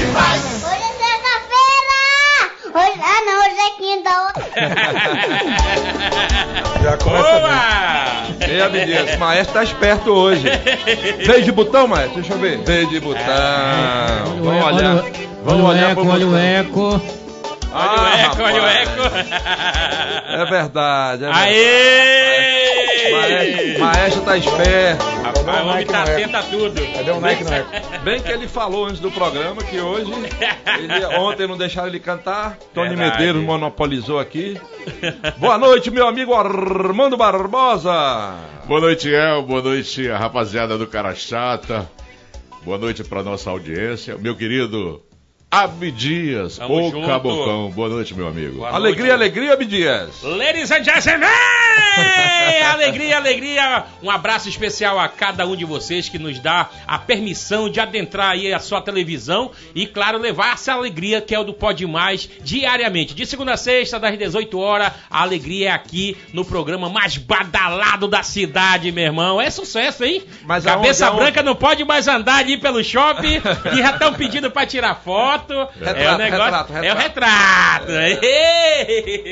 de paz. Hoje é sexta-feira. Hoje... Ah, não, hoje é quinta. Já começa. Ei, amiguinhos, o maestro tá esperto hoje. Veio de botão, maestro? Deixa eu ver. Veio de botão. Vamos olhar. Vamos olhar pro botão. Olha o eco. Olha o eco. É verdade, é verdade. Aê! Maestro tá esperto. Rapaz, o homem tá atento a tudo. Cadê o Nike no eco? Bem que ele falou antes do programa que hoje, ontem não deixaram ele cantar. Tony Medeiros monopolizou aqui. Boa noite, meu amigo Armando Barbosa. Boa noite, El. Boa noite, rapaziada do Cara Chata. Boa noite pra nossa audiência. Meu querido... Abdias, o Cabocão. Boa noite, meu amigo. Boa alegria, noite. Alegria, Abdias. Ladies and gentlemen! Alegria, alegria. Um abraço especial a cada um de vocês que nos dá a permissão de adentrar aí a sua televisão e, claro, levar essa alegria que é o do PodMais diariamente. De segunda a sexta, das 18 horas, a alegria é aqui no programa mais badalado da cidade, meu irmão. É sucesso, hein? Mas Cabeça branca não pode mais andar ali pelo shopping e já estão pedindo pra tirar foto. É o retrato.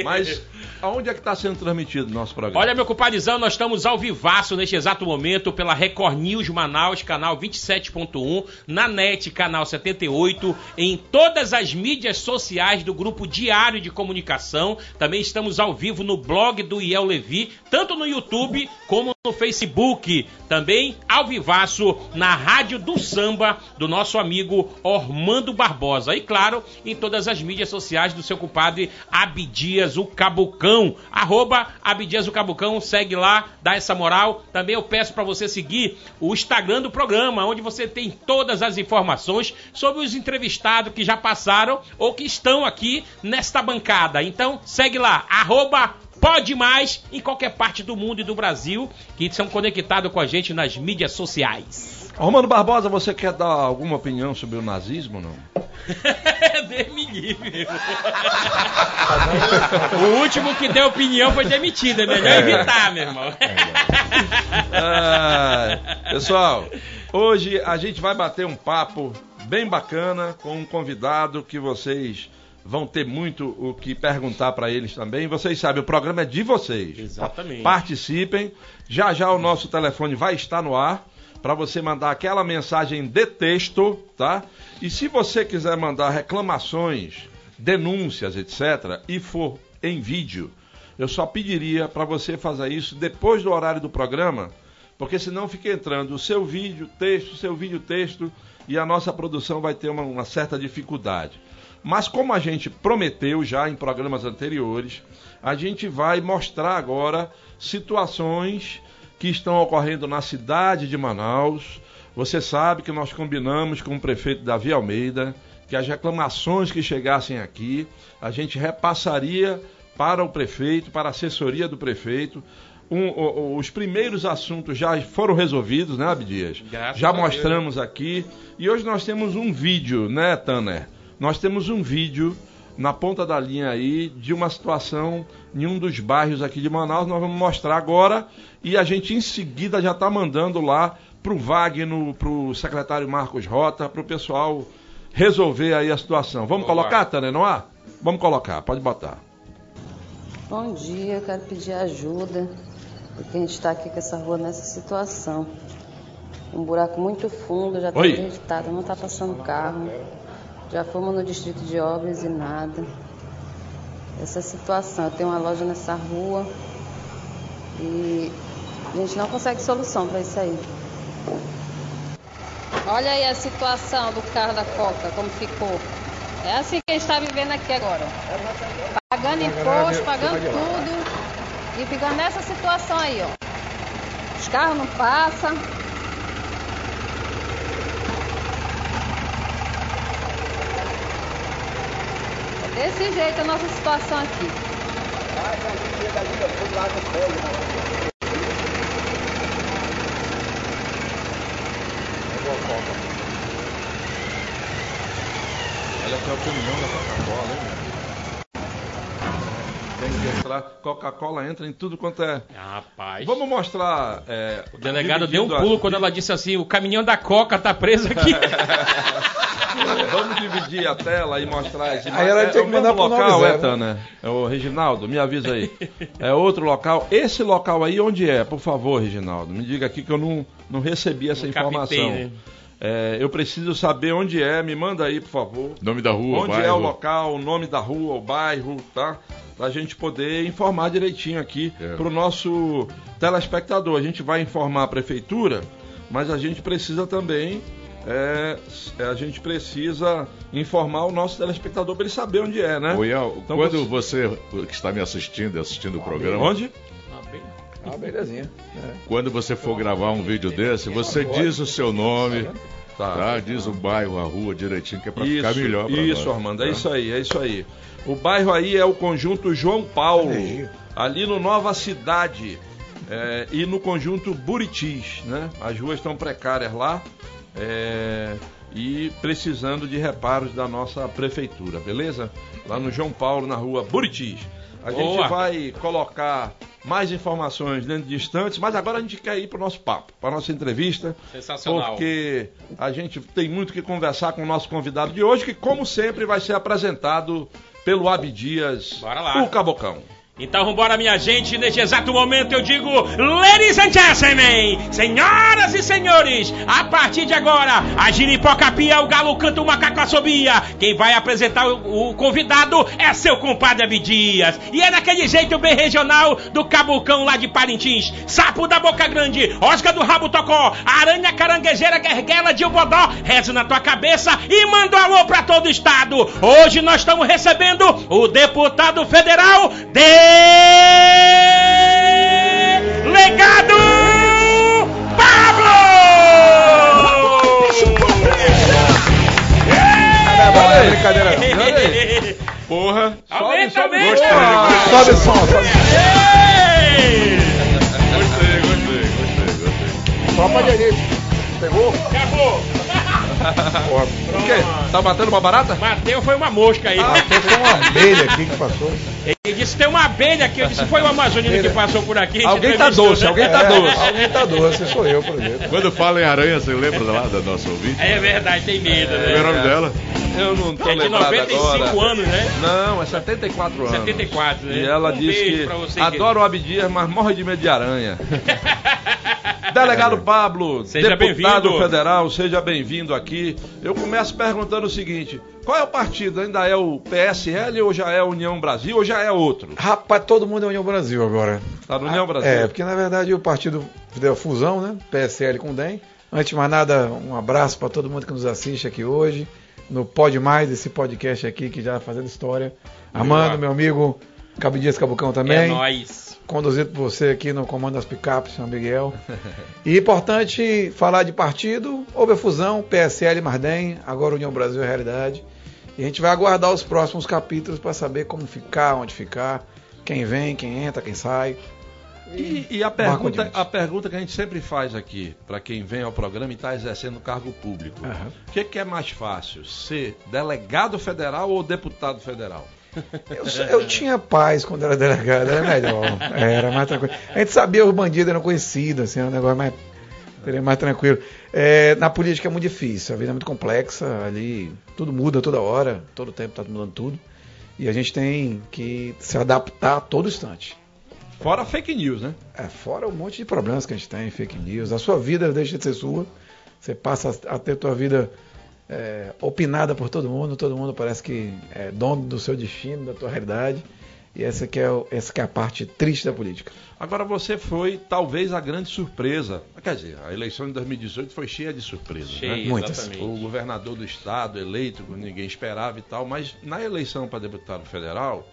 Mas aonde é que está sendo transmitido o nosso programa? Olha, meu compadizão, nós estamos ao vivaço neste exato momento pela Record News Manaus, canal 27.1, na NET, canal 78, em todas as mídias sociais do Grupo Diário de Comunicação. Também estamos ao vivo no blog do Iel Levi, tanto no YouTube como no Facebook, também ao vivaço na Rádio do Samba do nosso amigo Ormando Barbosa e, claro, em todas as mídias sociais do seu compadre Abdias o Cabocão, @AbdiasOCabocão, segue lá, dá essa moral. Também eu peço para você seguir o Instagram do programa, onde você tem todas as informações sobre os entrevistados que já passaram ou que estão aqui nesta bancada. Então segue lá, @PodMais em qualquer parte do mundo e do Brasil que são conectados com a gente nas mídias sociais. Romano Barbosa, você quer dar alguma opinião sobre o nazismo ou não? O último que deu opinião foi demitido, é melhor evitar, meu irmão. Pessoal, hoje a gente vai bater um papo bem bacana com um convidado que vocês... vão ter muito o que perguntar para eles também. Vocês sabem, o programa é de vocês. Exatamente. Participem. Já já o nosso telefone vai estar no ar para você mandar aquela mensagem de texto, tá? E se você quiser mandar reclamações, denúncias, etc., e for em vídeo, eu só pediria para você fazer isso depois do horário do programa, porque senão fica entrando o seu vídeo, texto, e a nossa produção vai ter uma certa dificuldade. Mas como a gente prometeu já em programas anteriores, a gente vai mostrar agora situações que estão ocorrendo na cidade de Manaus. Você sabe que nós combinamos com o prefeito Davi Almeida que as reclamações que chegassem aqui, a gente repassaria para o prefeito, para a assessoria do prefeito. Os primeiros assuntos já foram resolvidos, né, Abdias? Já mostramos aqui. E hoje nós temos um vídeo, né, Tanner? Nós temos um vídeo na ponta da linha aí de uma situação em um dos bairros aqui de Manaus. Nós vamos mostrar agora e a gente em seguida já está mandando lá para o Wagner, para o secretário Marcos Rota, para o pessoal resolver aí a situação. Vamos colocar, Tânia, não há? Vamos colocar, pode botar. Bom dia, eu quero pedir ajuda, porque a gente está aqui com essa rua nessa situação. Um buraco muito fundo, já está interditado, não está passando carro. Já fomos no distrito de obras e nada. Essa situação, eu tenho uma loja nessa rua e a gente não consegue solução para isso aí. Olha aí a situação do carro da Coca, como ficou. É assim que a gente está vivendo aqui agora. Pagando imposto, pagando tudo e ficando nessa situação aí, ó. Os carros não passam. Desse jeito é a nossa situação aqui. Olha aqui a opinião da Coca-Cola, hein? Tem que mostrar. Coca-Cola entra em tudo quanto é. Rapaz. Vamos mostrar. O delegado deu um pulo quando ela disse assim: o caminhão da Coca tá preso aqui. Vamos dividir a tela e mostrar as imagens. Aí ela tinha que mandar pro local, Tana. É o Reginaldo, me avisa aí. É outro local. Esse local aí onde é? Por favor, Reginaldo, me diga aqui que eu não recebi essa informação. Capitei, né? Eu preciso saber onde é, me manda aí, por favor. Nome da rua, onde é o local, o nome da rua, o bairro, tá? Pra gente poder informar direitinho aqui pro nosso telespectador. A gente vai informar a prefeitura, mas a gente precisa também informar o nosso telespectador para ele saber onde é, né? Oial, então, quando você que está me assistindo o programa... Onde? Ah, belezinha. Quando você for gravar um vídeo desse, você diz o seu nome, tá? Diz o bairro, a rua direitinho, que é para ficar melhor pra nós. Isso, Armando, é isso aí, é isso aí. O bairro aí é o Conjunto João Paulo, ali no Nova Cidade, e no Conjunto Buritis, né? As ruas estão precárias lá, e precisando de reparos da nossa prefeitura, beleza? Lá no João Paulo, na rua Buritis. A gente vai colocar mais informações dentro de instantes, mas agora a gente quer ir para o nosso papo, para a nossa entrevista. Sensacional. Porque a gente tem muito que conversar com o nosso convidado de hoje, que como sempre vai ser apresentado pelo Abdias, o Cabocão. Então vambora, minha gente, neste exato momento eu digo, ladies and gentlemen, senhoras e senhores, a partir de agora, a giripoca pia, o galo canta, o macaco assobia, quem vai apresentar o convidado é seu compadre Abdias, e é daquele jeito bem regional do Cabocão lá de Parintins, sapo da boca grande, osca do rabo tocó, aranha caranguejeira, guerguela de Ubodó, rezo na tua cabeça e mando alô pra todo o estado, hoje nós estamos recebendo o deputado federal, Delegado Pablo! Porra! Aumenta! Sobe o som! Gostei! Só pra direita! Pegou? Acabou! O quê? Tá matando uma barata? Mateu, foi uma mosca aí. Foi uma abelha aqui que passou. Ele disse que tem uma abelha aqui. Eu disse foi o amazonino que passou por aqui. Alguém tá doce, alguém tá doce. Alguém tá doce, sou eu, por exemplo. Quando fala em aranha, você lembra lá da nossa ouvinte? É verdade, tem medo, né? Qual é o nome dela? Eu não tô lembrado agora. É de 95 anos, né? Não, é 74 anos. 74, né? E ela disse que adora o Abdias, mas morre de medo de aranha. Delegado Pablo, seja deputado federal, seja bem-vindo aqui. Eu começo perguntando o seguinte, qual é o partido? Ainda é o PSL ou já é a União Brasil ou já é outro? Rapaz, todo mundo é União Brasil agora. Tá na União Brasil? É, porque na verdade o partido deu fusão, né? PSL com o DEM. Antes de mais nada, um abraço para todo mundo que nos assiste aqui hoje, no PodMais, esse podcast aqui que já está fazendo história. Armando, meu amigo, Cabidias Cabocão também. É nóis. Conduzido por você aqui no comando das picapes, São Miguel. E importante falar de partido, houve a fusão, PSL mais DEM, agora União Brasil é realidade. E a gente vai aguardar os próximos capítulos para saber como ficar, onde ficar, quem vem, quem entra, quem sai. E a pergunta que a gente sempre faz aqui, para quem vem ao programa e está exercendo cargo público, o que é mais fácil, ser delegado federal ou deputado federal? Eu tinha paz quando era delegado, era melhor, era mais tranquilo. A gente sabia os bandidos eram conhecidos, assim, era um negócio mais tranquilo. Na política é muito difícil, a vida é muito complexa, ali tudo muda toda hora, todo tempo está mudando tudo. E a gente tem que se adaptar a todo instante. Fora fake news, né? Fora um monte de problemas que a gente tem, fake news. A sua vida deixa de ser sua, você passa a ter a tua vida... opinada por todo mundo parece que é dono do seu destino, da tua realidade, e essa que é a parte triste da política. Agora você foi, talvez, a grande surpresa, quer dizer, a eleição de 2018 foi cheia de surpresas, né? Muitas. O governador do estado eleito, ninguém esperava e tal, mas na eleição para deputado federal,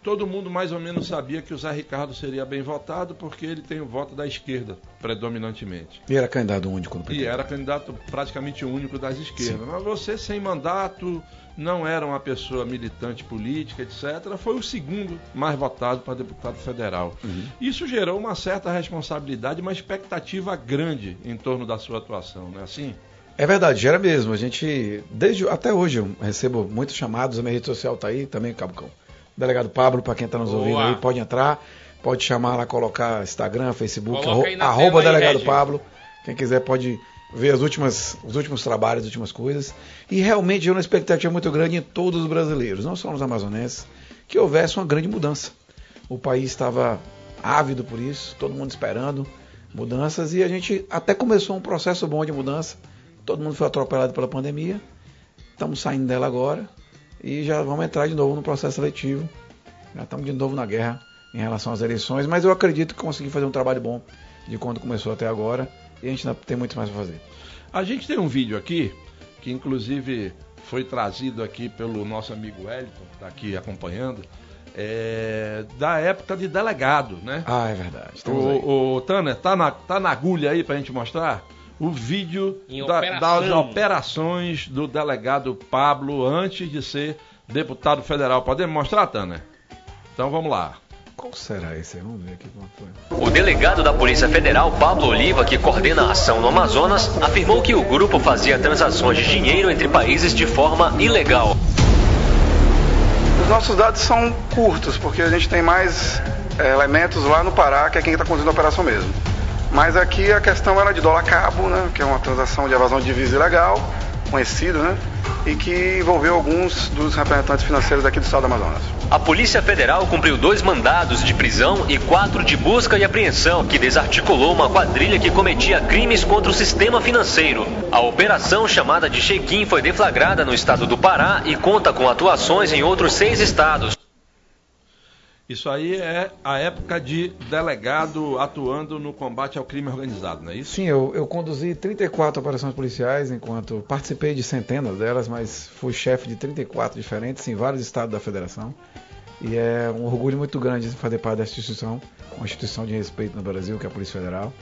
todo mundo mais ou menos sabia que o Zé Ricardo seria bem votado, porque ele tem o voto da esquerda, predominantemente. E era candidato único no PT. E era candidato praticamente único das esquerdas. Sim. Mas você, sem mandato, não era uma pessoa militante política, etc., foi o segundo mais votado para deputado federal. Uhum. Isso gerou uma certa responsabilidade, uma expectativa grande em torno da sua atuação, não é assim? É verdade, gera mesmo. A gente, até hoje, eu recebo muitos chamados, a minha rede social está aí, também Cabocão. Delegado Pablo, para quem está nos ouvindo aí, pode entrar, pode chamar lá, colocar Instagram, Facebook, @DelegadoPablo. Quem quiser pode ver os últimos trabalhos, as últimas coisas, e realmente eu uma expectativa muito grande em todos os brasileiros, não só nos amazonenses, que houvesse uma grande mudança. O país estava ávido por isso, todo mundo esperando mudanças, e a gente até começou um processo bom de mudança, todo mundo foi atropelado pela pandemia, estamos saindo dela agora, e já vamos entrar de novo no processo seletivo, já estamos de novo na guerra em relação às eleições, mas eu acredito que consegui fazer um trabalho bom de quando começou até agora, e a gente ainda tem muito mais para fazer. A gente tem um vídeo aqui, que inclusive foi trazido aqui pelo nosso amigo Wellington, que está aqui acompanhando, da época de delegado, né? Ah, é verdade. O Tanner, tá na agulha aí para a gente mostrar o vídeo das operações do delegado Pablo antes de ser deputado federal. Podemos mostrar, Tanner? Então vamos lá. Qual será esse? Vamos ver aqui como foi. O delegado da Polícia Federal, Pablo Oliva, que coordena a ação no Amazonas, afirmou que o grupo fazia transações de dinheiro entre países de forma ilegal. Os nossos dados são curtos, porque a gente tem mais elementos lá no Pará, que é quem está conduzindo a operação mesmo. Mas aqui a questão era de dólar cabo, né, que é uma transação de evasão de divisa ilegal, conhecido, né? E que envolveu alguns dos representantes financeiros aqui do estado do Amazonas. A Polícia Federal cumpriu 2 mandados de prisão e 4 de busca e apreensão, que desarticulou uma quadrilha que cometia crimes contra o sistema financeiro. A operação, chamada de check-in, foi deflagrada no estado do Pará e conta com atuações em outros 6 estados. Isso aí é a época de delegado atuando no combate ao crime organizado, não é isso? Sim, eu conduzi 34 operações policiais, enquanto participei de centenas delas, mas fui chefe de 34 diferentes em vários estados da federação. E é um orgulho muito grande fazer parte dessa instituição, uma instituição de respeito no Brasil, que é a Polícia Federal.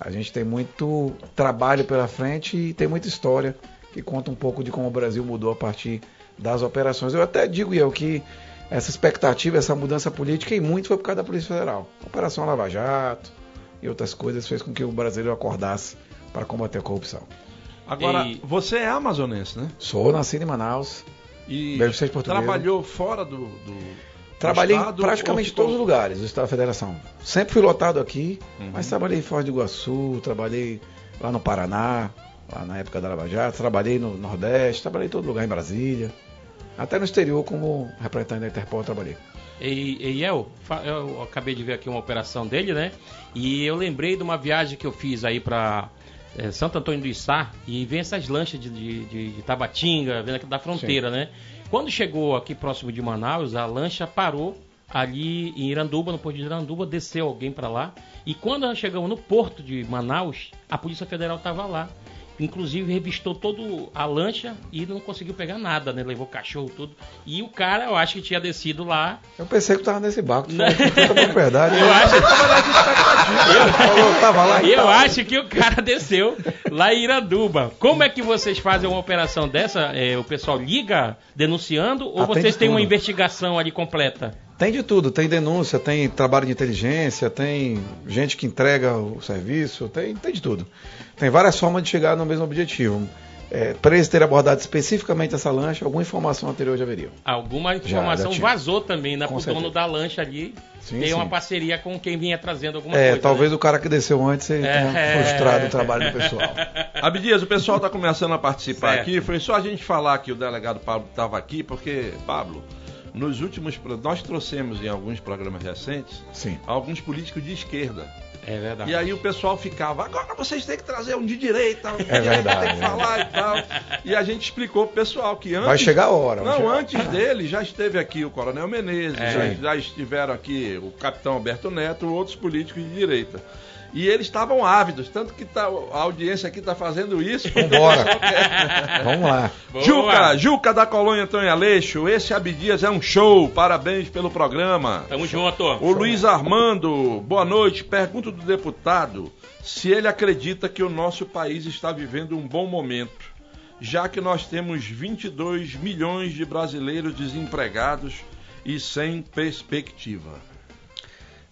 A gente tem muito trabalho pela frente e tem muita história que conta um pouco de como o Brasil mudou a partir das operações. Eu até digo que essa expectativa, essa mudança política, e muito foi por causa da Polícia Federal. A Operação Lava Jato e outras coisas fez com que o brasileiro acordasse para combater a corrupção. Agora, você é amazonense, né? Sou, nascido em Manaus. E trabalhou fora Trabalhei em praticamente todos os lugares do estado da federação. Sempre fui lotado aqui, mas trabalhei em Foz do Iguaçu, trabalhei lá no Paraná, lá na época da Lava Jato, trabalhei no Nordeste, trabalhei em todo lugar, em Brasília. Até no exterior, como representante da Interpol, eu trabalhei. Eu acabei de ver aqui uma operação dele, né? E eu lembrei de uma viagem que eu fiz aí para Santo Antônio do Içá, e vem essas lanchas de Tabatinga, vendo aqui da fronteira, Sim. né? Quando chegou aqui próximo de Manaus, a lancha parou ali em Iranduba, no porto de Iranduba, desceu alguém para lá. E quando nós chegamos no porto de Manaus, a Polícia Federal estava lá. Inclusive revistou toda a lancha e não conseguiu pegar nada, né? Levou cachorro, tudo. E o cara, eu acho que tinha descido lá. Eu pensei que tava nesse barco, tu falou com tanta propriedade. Eu acho que eu acho que o cara desceu lá em Iranduba. Como é que vocês fazem uma operação dessa? O pessoal liga denunciando, ou vocês têm uma investigação ali completa? Tem de tudo, tem denúncia, tem trabalho de inteligência, tem gente que entrega o serviço, tem de tudo. Tem várias formas de chegar no mesmo objetivo. Preso ter abordado especificamente essa lancha, alguma informação anterior já viria. Alguma informação já vazou também, né? Pro dono da lancha ali, sim, tem uma parceria com quem vinha trazendo alguma coisa. Talvez o cara que desceu antes tenha frustrado o trabalho do pessoal. Abdias, o pessoal está começando a participar aqui. Foi só a gente falar que o delegado Pablo estava aqui, porque, Pablo, nos últimos... Nós trouxemos em alguns programas recentes, Sim. alguns políticos de esquerda. É verdade. E aí o pessoal ficava, agora vocês têm que trazer um de direita, tem que falar e tal. E a gente explicou pro pessoal que antes... Vai chegar a hora. Não, antes dele já esteve aqui o Coronel Menezes, já estiveram aqui o Capitão Alberto Neto, outros políticos de direita. E eles estavam ávidos, tanto que a audiência aqui está fazendo isso. Vambora. Vamos lá. Juca da Colônia Antônio Aleixo, esse Abdias é um show, parabéns pelo programa. Tamo junto. O Luiz Armando, boa noite, pergunto do deputado se ele acredita que o nosso país está vivendo um bom momento, já que nós temos 22 milhões de brasileiros desempregados e sem perspectiva.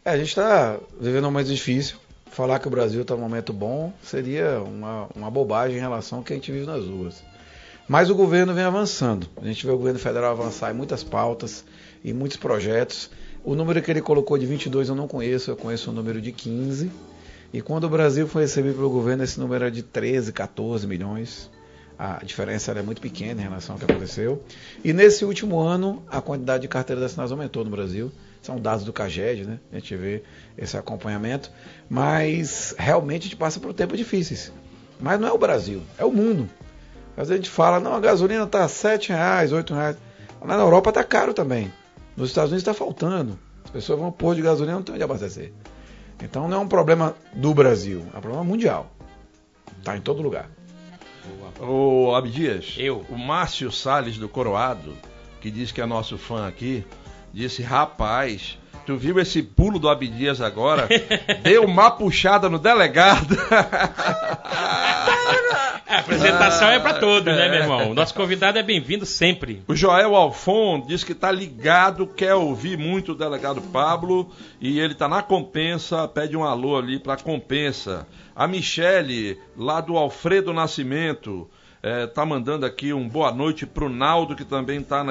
A gente está vivendo um momento difícil. Falar que o Brasil está num momento bom seria uma bobagem em relação ao que a gente vive nas ruas. Mas o governo vem avançando. A gente vê o governo federal avançar em muitas pautas, em muitos projetos. O número que ele colocou de 22 eu não conheço, eu conheço o número de 15. E quando o Brasil foi recebido pelo governo, esse número era de 13, 14 milhões. A diferença era muito pequena em relação ao que aconteceu. E nesse último ano, a quantidade de carteiras assinadas aumentou no Brasil. São dados do CAGED, né? A gente vê esse acompanhamento. Mas realmente a gente passa por tempos difíceis. Mas não é o Brasil, é o mundo. Às vezes a gente fala, não, a gasolina está R$7, R$8. Mas na Europa está caro também. Nos Estados Unidos está faltando. As pessoas vão pôr de gasolina, não tem onde abastecer. Então não é um problema do Brasil, é um problema mundial. Está em todo lugar. O Abdias, o Márcio Salles do Coroado, que diz que é nosso fã aqui, disse, rapaz, tu viu esse pulo do Abdias agora? Deu uma puxada no delegado. A apresentação é para todos, né, meu irmão? O nosso convidado é bem-vindo sempre. O Joel Alfon diz que está ligado, quer ouvir muito o delegado Pablo, e ele está na Compensa, pede um alô ali para Compensa. A Michele, lá do Alfredo Nascimento, tá mandando aqui um boa noite para o Naldo, que também está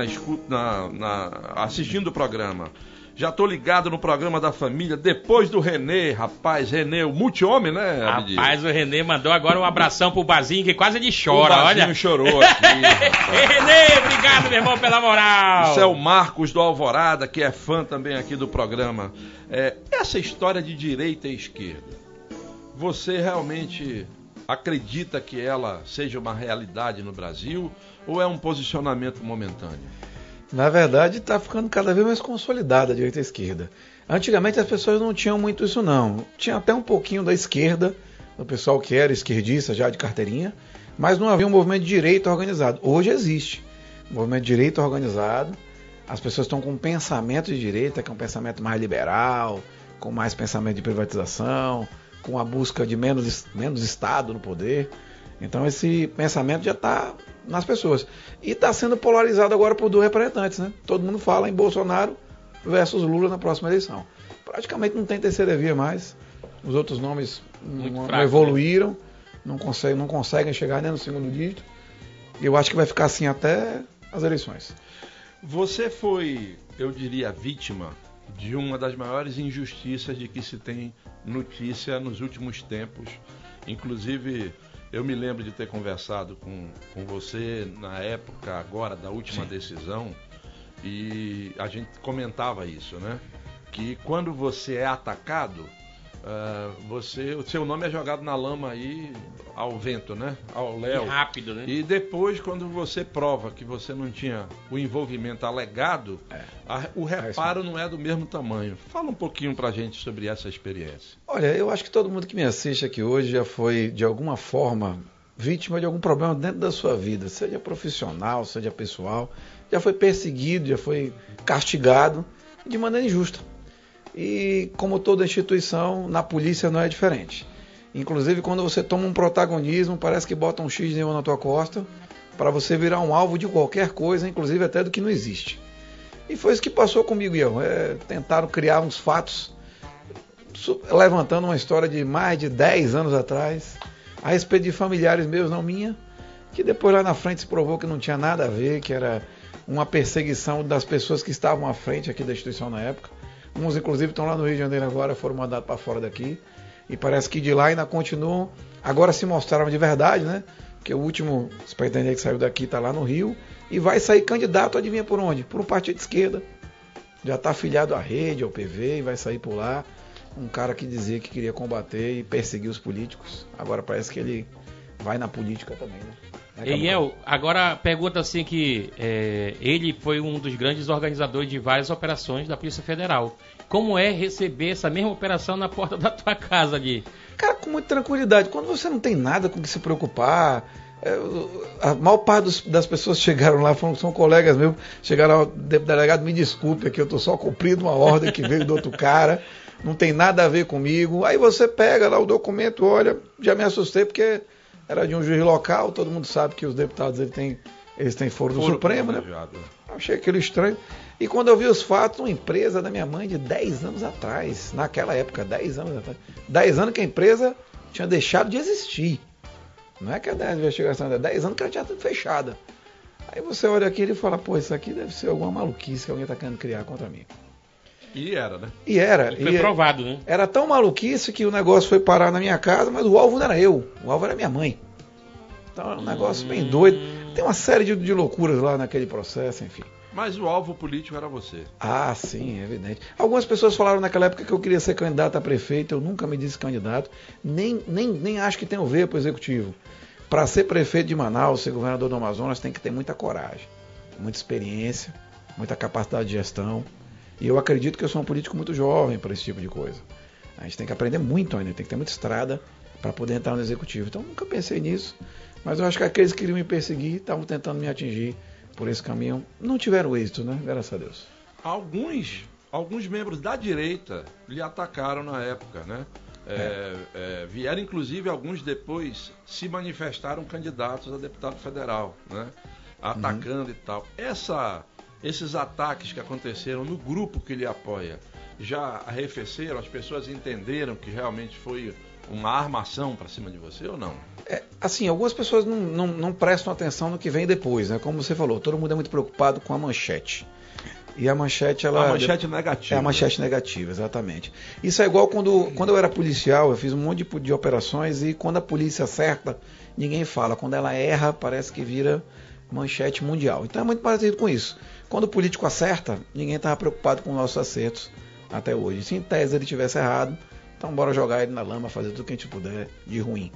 assistindo o programa. Já tô ligado no programa da família, depois do Renê, rapaz, Renê, o multi-homem, né, Abdi? Rapaz, o Renê mandou agora um abração pro Bazinho, que quase ele chora, olha. O Bazinho chorou aqui. Ei, Renê, obrigado, meu irmão, pela moral. Isso é o Marcos do Alvorada, que é fã também aqui do programa. Essa história de direita e esquerda, você realmente acredita que ela seja uma realidade no Brasil ou é um posicionamento momentâneo? Na verdade, está ficando cada vez mais consolidada a direita e a esquerda. Antigamente as pessoas não tinham muito isso não. Tinha até um pouquinho da esquerda, do pessoal que era esquerdista já de carteirinha, mas não havia um movimento de direita organizado. Hoje existe um movimento de direita organizado, as pessoas estão com um pensamento de direita, que é um pensamento mais liberal, com mais pensamento de privatização, com a busca de menos Estado no poder. Então esse pensamento já está nas pessoas. E está sendo polarizado agora por dois representantes, né? Todo mundo fala em Bolsonaro versus Lula na próxima eleição. Praticamente não tem terceira via mais. Os outros nomes não evoluíram, né? não conseguem chegar nem no segundo dígito. E eu acho que vai ficar assim até as eleições. Você foi, eu diria, vítima de uma das maiores injustiças de que se tem notícia nos últimos tempos. Inclusive, eu me lembro de ter conversado com você na época agora da última decisão e a gente comentava isso, né? Que quando você é atacado, o seu nome é jogado na lama aí ao vento, né? Ao léu. Rápido, né? E depois, quando você prova que você não tinha o envolvimento alegado, o reparo não é do mesmo tamanho. Fala um pouquinho pra gente sobre essa experiência. Olha, eu acho que todo mundo que me assiste aqui hoje já foi, de alguma forma, vítima de algum problema dentro da sua vida, seja profissional, seja pessoal, já foi perseguido, já foi castigado de maneira injusta. E como toda instituição, na polícia não é diferente. Inclusive, quando você toma um protagonismo, parece que bota um X na tua costa para você virar um alvo de qualquer coisa, inclusive até do que não existe. E foi isso que passou comigo e eu. Tentaram criar uns fatos, levantando uma história de mais de 10 anos atrás, a respeito de familiares meus, não minha, que depois lá na frente se provou que não tinha nada a ver, que era uma perseguição das pessoas que estavam à frente aqui da instituição na época. Uns, inclusive, estão lá no Rio de Janeiro agora, foram mandados para fora daqui. E parece que de lá ainda continuam. Agora se mostraram de verdade, né? Porque o último superintendente que saiu daqui está lá no Rio. E vai sair candidato, adivinha por onde? Por um partido de esquerda. Já está afiliado à Rede, ao PV, e vai sair por lá. Um cara que dizia que queria combater e perseguir os políticos. Agora parece que ele vai na política também, né? E agora pergunta assim que ele foi um dos grandes organizadores de várias operações da Polícia Federal. Como é receber essa mesma operação na porta da tua casa ali? Cara, com muita tranquilidade. Quando você não tem nada com o que se preocupar, a maior parte das pessoas chegaram lá, são colegas meus, chegaram lá, delegado, me desculpe, aqui eu estou só cumprindo uma ordem que veio do outro cara, não tem nada a ver comigo. Aí você pega lá o documento, olha, já me assustei porque era de um juiz local, todo mundo sabe que os deputados eles têm foro do Supremo, né? Achei aquilo estranho. E quando eu vi os fatos, uma empresa da minha mãe de 10 anos atrás, naquela época, 10 anos atrás, 10 anos que a empresa tinha deixado de existir. Não é que a investigação era 10 anos que ela tinha sido fechada. Aí você olha aquilo e fala, pô, isso aqui deve ser alguma maluquice que alguém está querendo criar contra mim. E era, né? E era. E foi provado, né? Era tão maluquice que o negócio foi parar na minha casa, mas o alvo não era eu, o alvo era minha mãe. Então era um negócio bem doido. Tem uma série de loucuras lá naquele processo, enfim. Mas o alvo político era você. Ah, sim, é evidente. Algumas pessoas falaram naquela época que eu queria ser candidato a prefeito, eu nunca me disse candidato, nem acho que tenho ver para o executivo. Para ser prefeito de Manaus, ser governador do Amazonas, tem que ter muita coragem, muita experiência, muita capacidade de gestão. E eu acredito que eu sou um político muito jovem para esse tipo de coisa. A gente tem que aprender muito ainda, tem que ter muita estrada para poder entrar no executivo. Então, nunca pensei nisso, mas eu acho que aqueles que queriam me perseguir, estavam tentando me atingir por esse caminho. Não tiveram êxito, né? Graças a Deus. Alguns membros da direita lhe atacaram na época, né? Vieram, inclusive, alguns depois se manifestaram candidatos a deputado federal, né? Atacando e tal. Esses ataques que aconteceram no grupo que ele apoia já arrefeceram? As pessoas entenderam que realmente foi uma armação para cima de você ou não? Algumas pessoas não prestam atenção no que vem depois, né? Como você falou, todo mundo é muito preocupado com a manchete. E a manchete, ela... A manchete negativa. É a manchete negativa, exatamente. Isso é igual quando eu era policial, eu fiz um monte de operações e quando a polícia acerta, ninguém fala. Quando ela erra, parece que vira manchete mundial. Então é muito parecido com isso. Quando o político acerta, ninguém estava preocupado com nossos acertos até hoje. Se em tese ele tivesse errado, então bora jogar ele na lama, fazer tudo o que a gente puder de ruim.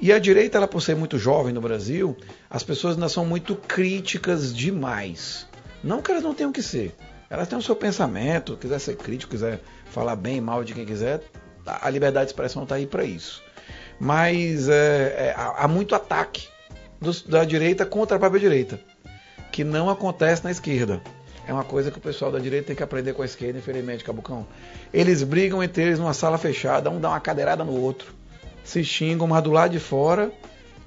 E a direita, ela por ser muito jovem no Brasil, as pessoas ainda são muito críticas demais. Não que elas não tenham que ser. Elas têm o seu pensamento, quiser ser crítico, quiser falar bem e mal de quem quiser, a liberdade de expressão está aí para isso. Mas há muito ataque da direita contra a própria direita, que não acontece na esquerda. É uma coisa que o pessoal da direita tem que aprender com a esquerda, infelizmente, Cabucão. Eles brigam entre eles numa sala fechada, um dá uma cadeirada no outro, se xingam, mas do lado de fora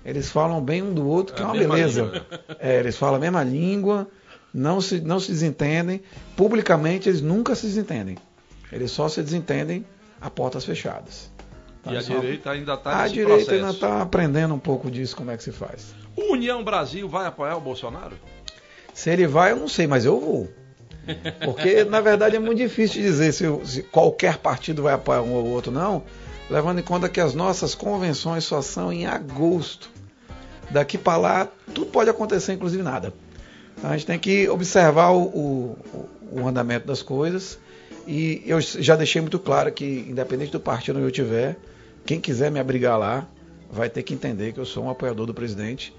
eles falam bem um do outro, que é uma beleza. Eles falam a mesma língua, não se desentendem. Publicamente eles nunca se desentendem. Eles só se desentendem a portas fechadas. Tá, e a direita ainda está nesse processo. A direita ainda está aprendendo um pouco disso, como é que se faz. O União Brasil vai apoiar o Bolsonaro? Se ele vai, eu não sei, mas eu vou. Porque, na verdade, é muito difícil dizer se qualquer partido vai apoiar um ou outro, não. Levando em conta que as nossas convenções só são em agosto. Daqui para lá, tudo pode acontecer, inclusive nada. Então, a gente tem que observar o andamento das coisas. E eu já deixei muito claro que, independente do partido onde eu estiver, quem quiser me abrigar lá, vai ter que entender que eu sou um apoiador do presidente.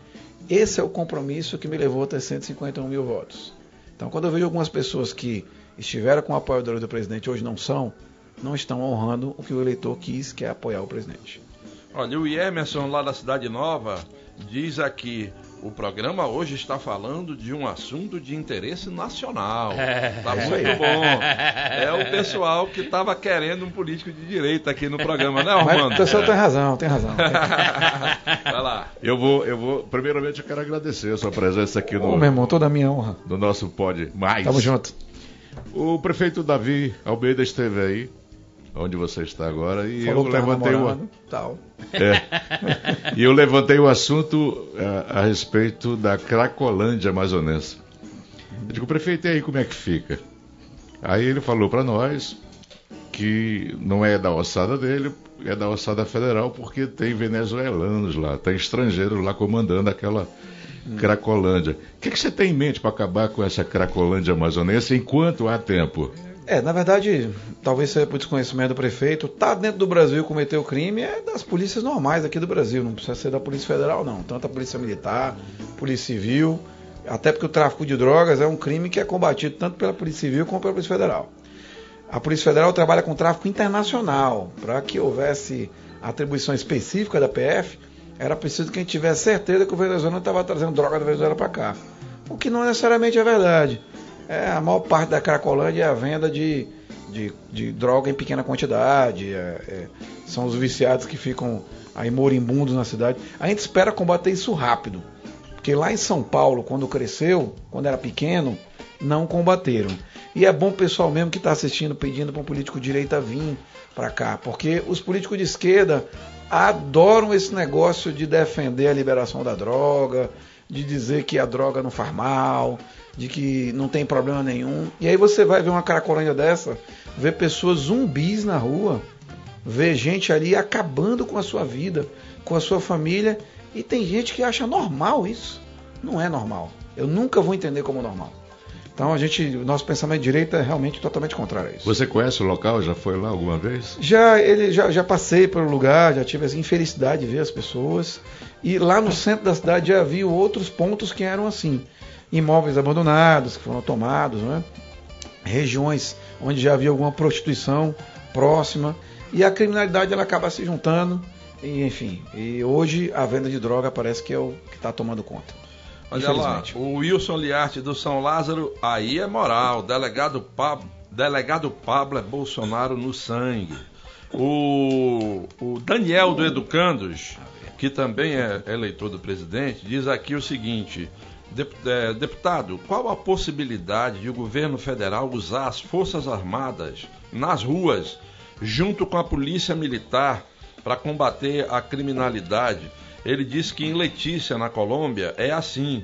Esse é o compromisso que me levou a ter 151 mil votos. Então, quando eu vejo algumas pessoas que estiveram com apoiadores do presidente hoje não estão honrando o que o eleitor quis, que é apoiar o presidente. Olha, o Emerson, lá da Cidade Nova, diz aqui: o programa hoje está falando de um assunto de interesse nacional. Está muito bom. É o pessoal que estava querendo um político de direita aqui no programa, né, Armando? O pessoal tem razão, tem razão. Vai lá. Eu vou. Primeiramente, eu quero agradecer a sua presença aqui no... meu irmão, toda a minha honra. No nosso PodMais. Tamo junto. O prefeito Davi Almeida esteve aí, onde você está agora, e falou, eu levantei o... tal. E eu levantei o assunto a respeito da Cracolândia amazonense. Eu digo, prefeito, e aí como é que fica? Aí ele falou para nós que não é da ossada dele, é da ossada federal, porque tem venezuelanos lá, tem estrangeiros lá comandando aquela Cracolândia. O que você tem em mente para acabar com essa Cracolândia amazonense enquanto há tempo? Na verdade, talvez seja por desconhecimento do prefeito, tá dentro do Brasil, cometer o crime é das polícias normais aqui do Brasil, não precisa ser da Polícia Federal não, tanto a Polícia Militar, Polícia Civil, até porque o tráfico de drogas é um crime que é combatido tanto pela Polícia Civil como pela Polícia Federal. A Polícia Federal trabalha com tráfico internacional, para que houvesse atribuição específica da PF, era preciso que a gente tivesse certeza que o venezuelano estava trazendo droga da Venezuela para cá, o que não necessariamente é verdade. A maior parte da Cracolândia é a venda de droga em pequena quantidade. São os viciados que ficam aí moribundos na cidade. A gente espera combater isso rápido, porque lá em São Paulo, quando cresceu, quando era pequeno, não combateram. E é bom o pessoal mesmo que está assistindo, pedindo para um político de direita vir para cá, porque os políticos de esquerda adoram esse negócio de defender a liberação da droga, de dizer que a droga não faz mal, de que não tem problema nenhum. E aí você vai ver uma cracolândia dessa, ver pessoas zumbis na rua, ver gente ali acabando com a sua vida, com a sua família, e tem gente que acha normal isso. Não é normal. Eu nunca vou entender como normal. Então o nosso pensamento de direita é realmente totalmente contrário a isso. Você conhece o local? Já foi lá alguma vez? Já passei pelo lugar, já tive a infelicidade de ver as pessoas. E lá no centro da cidade já havia outros pontos que eram assim. Imóveis abandonados, que foram tomados, né? Regiões onde já havia alguma prostituição próxima. E a criminalidade ela acaba se juntando. E, enfim, e hoje a venda de droga parece que é o que está tomando conta. Olha lá, o Wilson Liarte do São Lázaro, aí é moral. Delegado Pablo é Bolsonaro no sangue. O Daniel do Educandos, que também é eleitor do presidente, diz aqui o seguinte: deputado, qual a possibilidade de o governo federal usar as Forças Armadas nas ruas, junto com a Polícia Militar, para combater a criminalidade? Ele disse que em Letícia, na Colômbia, é assim.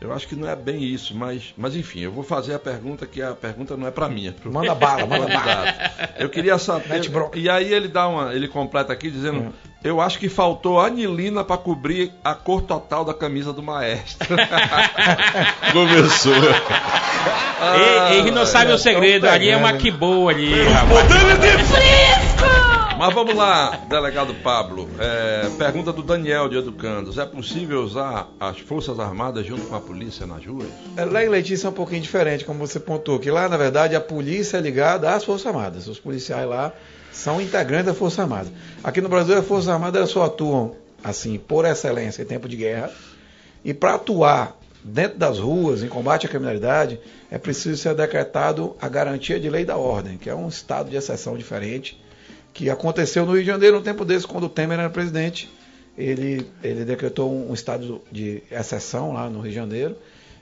Eu acho que não é bem isso, mas enfim, eu vou fazer a pergunta, que a pergunta não é para mim. Manda bala, manda bala. Eu queria saber... E aí ele completa aqui dizendo... Eu acho que faltou anilina para cobrir a cor total da camisa do maestro. Começou. Ele não sabe o segredo. Ali é uma que boa ali. Modelo de fresco! Mas vamos lá, delegado Pablo. Pergunta do Daniel de Educandos. É possível usar as Forças Armadas junto com a polícia nas ruas? Lá em Letícia é um pouquinho diferente, como você pontuou, que lá, na verdade, a polícia é ligada às Forças Armadas. Os policiais lá são integrantes da Força Armada. Aqui no Brasil, as Forças Armadas só atuam, assim, por excelência, em tempo de guerra. E para atuar dentro das ruas, em combate à criminalidade, é preciso ser decretado a garantia de lei da ordem, que é um estado de exceção diferente, que aconteceu no Rio de Janeiro um tempo desse, quando o Temer era presidente. Ele decretou um estado de exceção lá no Rio de Janeiro,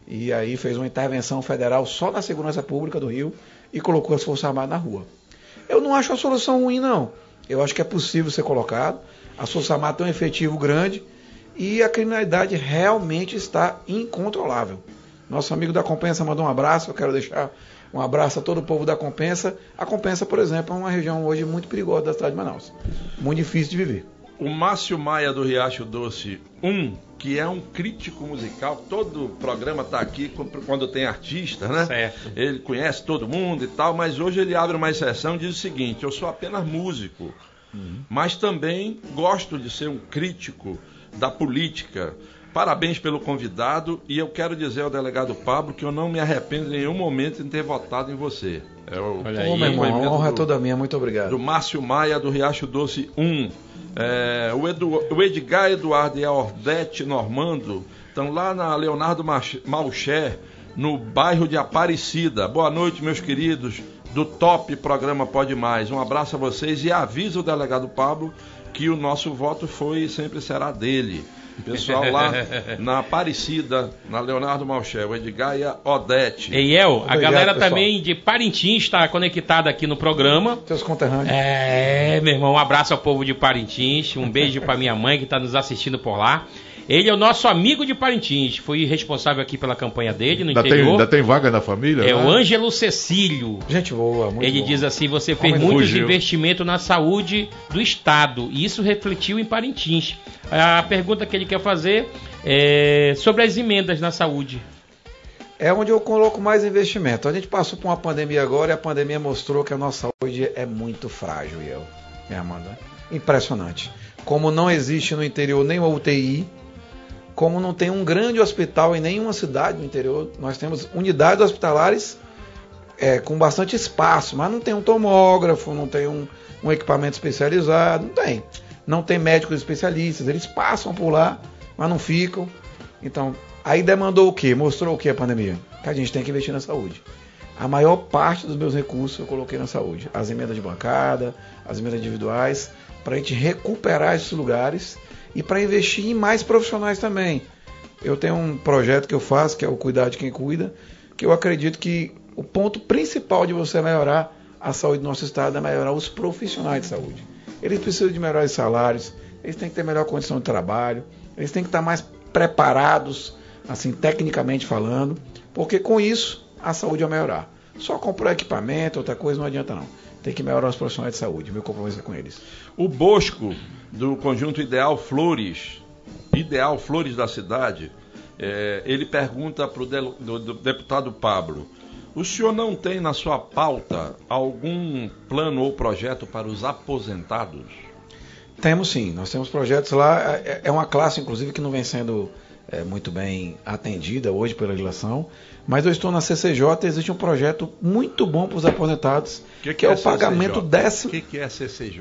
e aí fez uma intervenção federal só na segurança pública do Rio e colocou as Forças Armadas na rua. Eu não acho a solução ruim, não. Eu acho que é possível ser colocado. As Forças Armadas têm um efetivo grande e a criminalidade realmente está incontrolável. Nosso amigo da Compensa mandou um abraço, eu quero deixar... Um abraço a todo o povo da Compensa. A Compensa, por exemplo, é uma região hoje muito perigosa da cidade de Manaus. Muito difícil de viver. O Márcio Maia do Riacho Doce 1, que é um crítico musical. Todo programa está aqui quando tem artista, né? Certo. Ele conhece todo mundo e tal, mas hoje ele abre uma exceção e diz o seguinte: eu sou apenas músico, mas também gosto de ser um crítico da política. Parabéns pelo convidado, e eu quero dizer ao delegado Pablo que eu não me arrependo em nenhum momento em ter votado em você. Olha aí, meu irmão, uma honra toda minha, muito obrigado. Do Márcio Maia, do Riacho Doce 1. O Edgar Eduardo e a Ordete Normando estão lá na Leonardo Malcher, no bairro de Aparecida. Boa noite, meus queridos do top programa PodMais. Um abraço a vocês e aviso o delegado Pablo que o nosso voto foi e sempre será dele. Pessoal lá na Aparecida, na Leonardo Malchel, Edgar e a Odete. Eiel, a galera também de Parintins está conectada aqui no programa. Seus conterrâneos. Meu irmão, um abraço ao povo de Parintins, um beijo para minha mãe que está nos assistindo por lá. Ele é o nosso amigo de Parintins, fui responsável aqui pela campanha dele no interior. Ainda tem vaga na família? É, né? O Ângelo Cecílio. Gente boa, muito Ele boa. Diz assim, você fez muitos investimentos na saúde do Estado, e isso refletiu em Parintins. A pergunta que ele quer fazer é sobre as emendas na saúde. É onde eu coloco mais investimento. A gente passou por uma pandemia agora, e a pandemia mostrou que a nossa saúde é muito frágil, minha Amanda. Impressionante. Como não existe no interior nem uma UTI, como não tem um grande hospital em nenhuma cidade no interior, nós temos unidades hospitalares com bastante espaço, mas não tem um tomógrafo, não tem um equipamento especializado, não tem médicos especialistas, eles passam por lá, mas não ficam. Então, aí demandou o quê? Mostrou o quê a pandemia? Que a gente tem que investir na saúde. A maior parte dos meus recursos eu coloquei na saúde, as emendas de bancada, as emendas individuais, para a gente recuperar esses lugares. E para investir em mais profissionais também. Eu tenho um projeto que eu faço, que é o Cuidar de Quem Cuida, que eu acredito que o ponto principal de você melhorar a saúde do nosso estado é melhorar os profissionais de saúde. Eles precisam de melhores salários, eles têm que ter melhor condição de trabalho, eles têm que estar mais preparados assim, tecnicamente falando, porque com isso a saúde vai melhorar. Só comprar equipamento, outra coisa, não adianta não. Tem que melhorar os profissionais de saúde, meu compromisso é com eles. O Bosco, do conjunto Ideal Flores da Cidade, ele pergunta para o deputado Pablo, o senhor não tem na sua pauta algum plano ou projeto para os aposentados? Temos sim, nós temos projetos lá, é uma classe inclusive que não vem sendo muito bem atendida hoje pela legislação, mas eu estou na CCJ e existe um projeto muito bom para os aposentados, que é o pagamento dessa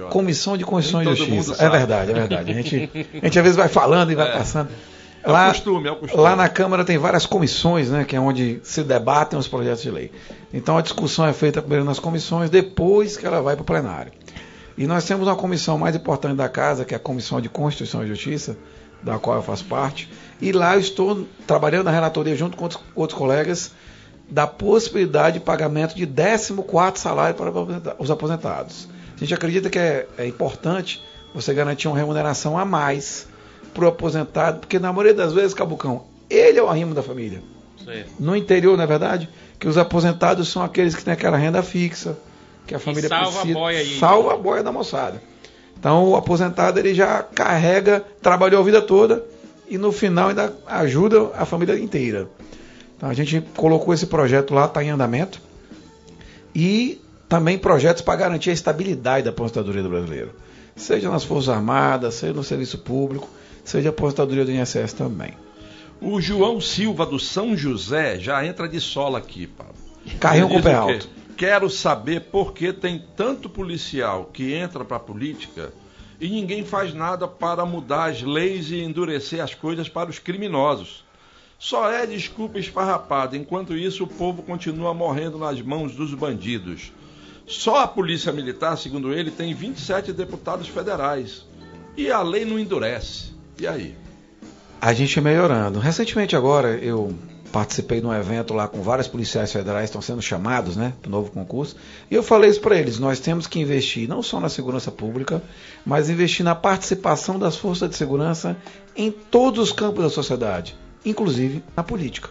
Comissão de Constituição e Justiça. É verdade. A gente às vezes vai falando e vai passando. É o costume. Lá na Câmara tem várias comissões, né, que é onde se debatem os projetos de lei. Então a discussão é feita primeiro nas comissões, depois que ela vai para o plenário. E nós temos uma comissão mais importante da casa, que é a Comissão de Constituição e Justiça, da qual eu faço parte, e lá eu estou trabalhando na relatoria junto com outros colegas da possibilidade de pagamento de 14º salário para os aposentados. A gente acredita que é importante você garantir uma remuneração a mais para o aposentado, porque na maioria das vezes, Cabucão, ele é o arrimo da família. Sim. No interior, não é verdade? Que os aposentados são aqueles que têm aquela renda fixa, que a família precisa, salva a boia da moçada. Então o aposentado ele já carrega, trabalhou a vida toda e no final ainda ajuda a família inteira. Então a gente colocou esse projeto lá, está em andamento. E também projetos para garantir a estabilidade da aposentadoria do brasileiro. Seja nas Forças Armadas, seja no serviço público, seja a aposentadoria do INSS também. O João Silva do São José já entra de sola aqui, Pablo. Carrinho com o pé alto. Quero saber por que tem tanto policial que entra para a política e ninguém faz nada para mudar as leis e endurecer as coisas para os criminosos. Só é desculpa esfarrapada, enquanto isso o povo continua morrendo nas mãos dos bandidos. Só a Polícia Militar, segundo ele, tem 27 deputados federais e a lei não endurece. E aí? A gente melhorando. Recentemente agora eu participei de um evento lá com vários policiais federais, estão sendo chamados, né, para o novo concurso, e eu falei isso para eles, nós temos que investir não só na segurança pública, mas investir na participação das forças de segurança em todos os campos da sociedade, inclusive na política,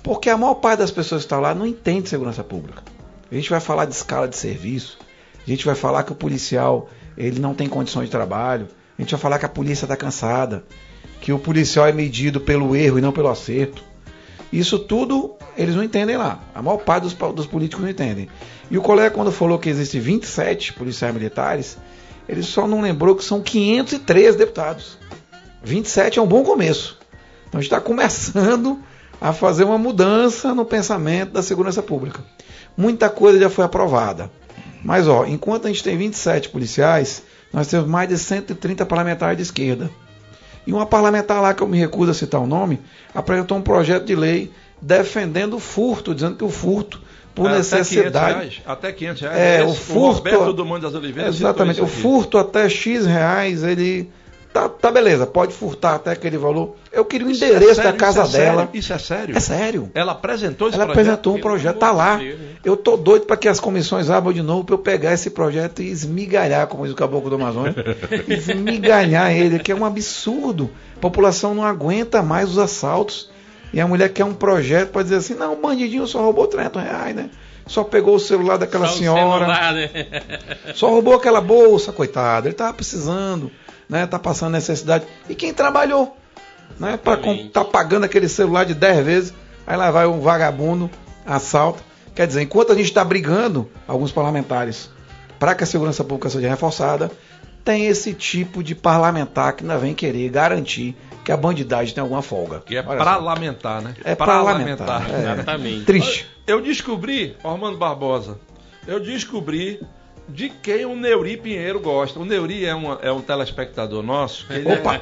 porque a maior parte das pessoas que estão lá não entende segurança pública. A gente vai falar de escala de serviço, a gente vai falar que o policial ele não tem condições de trabalho, a gente vai falar que a polícia está cansada, que o policial é medido pelo erro e não pelo acerto. Isso tudo eles não entendem lá. A maior parte dos políticos não entendem. E o colega, quando falou que existem 27 policiais militares, ele só não lembrou que são 503 deputados. 27 é um bom começo. Então a gente está começando a fazer uma mudança no pensamento da segurança pública. Muita coisa já foi aprovada. Mas, enquanto a gente tem 27 policiais, nós temos mais de 130 parlamentares de esquerda. E uma parlamentar lá, que eu me recuso a citar o nome, apresentou um projeto de lei defendendo o furto, dizendo que o furto, por necessidade... Até R$500. O furto... O do Mundo das Oliveiras... Exatamente. O furto até X reais, ele... Tá beleza, pode furtar até aquele valor. Eu queria o endereço da casa dela. Isso é sério? É sério. Ela apresentou esse projeto? Ela apresentou um projeto, tá lá. Eu tô doido para que as comissões abram de novo para eu pegar esse projeto e esmigalhar, como diz o Caboclo do Amazonas, esmigalhar ele, que é um absurdo. A população não aguenta mais os assaltos. E a mulher quer um projeto para dizer assim, não, o bandidinho só roubou R$30, né? Só pegou o celular daquela senhora. Celular, né? Só roubou aquela bolsa, coitado. Ele tava precisando. Está passando necessidade. E quem trabalhou, né, para tá pagando aquele celular de 10 vezes, aí lá vai um vagabundo, assalta. Quer dizer, enquanto a gente está brigando, alguns parlamentares, para que a segurança pública seja reforçada, tem esse tipo de parlamentar que ainda vem querer garantir que a bandidagem tem alguma folga. Que é para lamentar, né? É para lamentar. Exatamente. Triste. Eu descobri, Armando Barbosa, de quem o Neuri Pinheiro gosta. O Neuri é um telespectador nosso,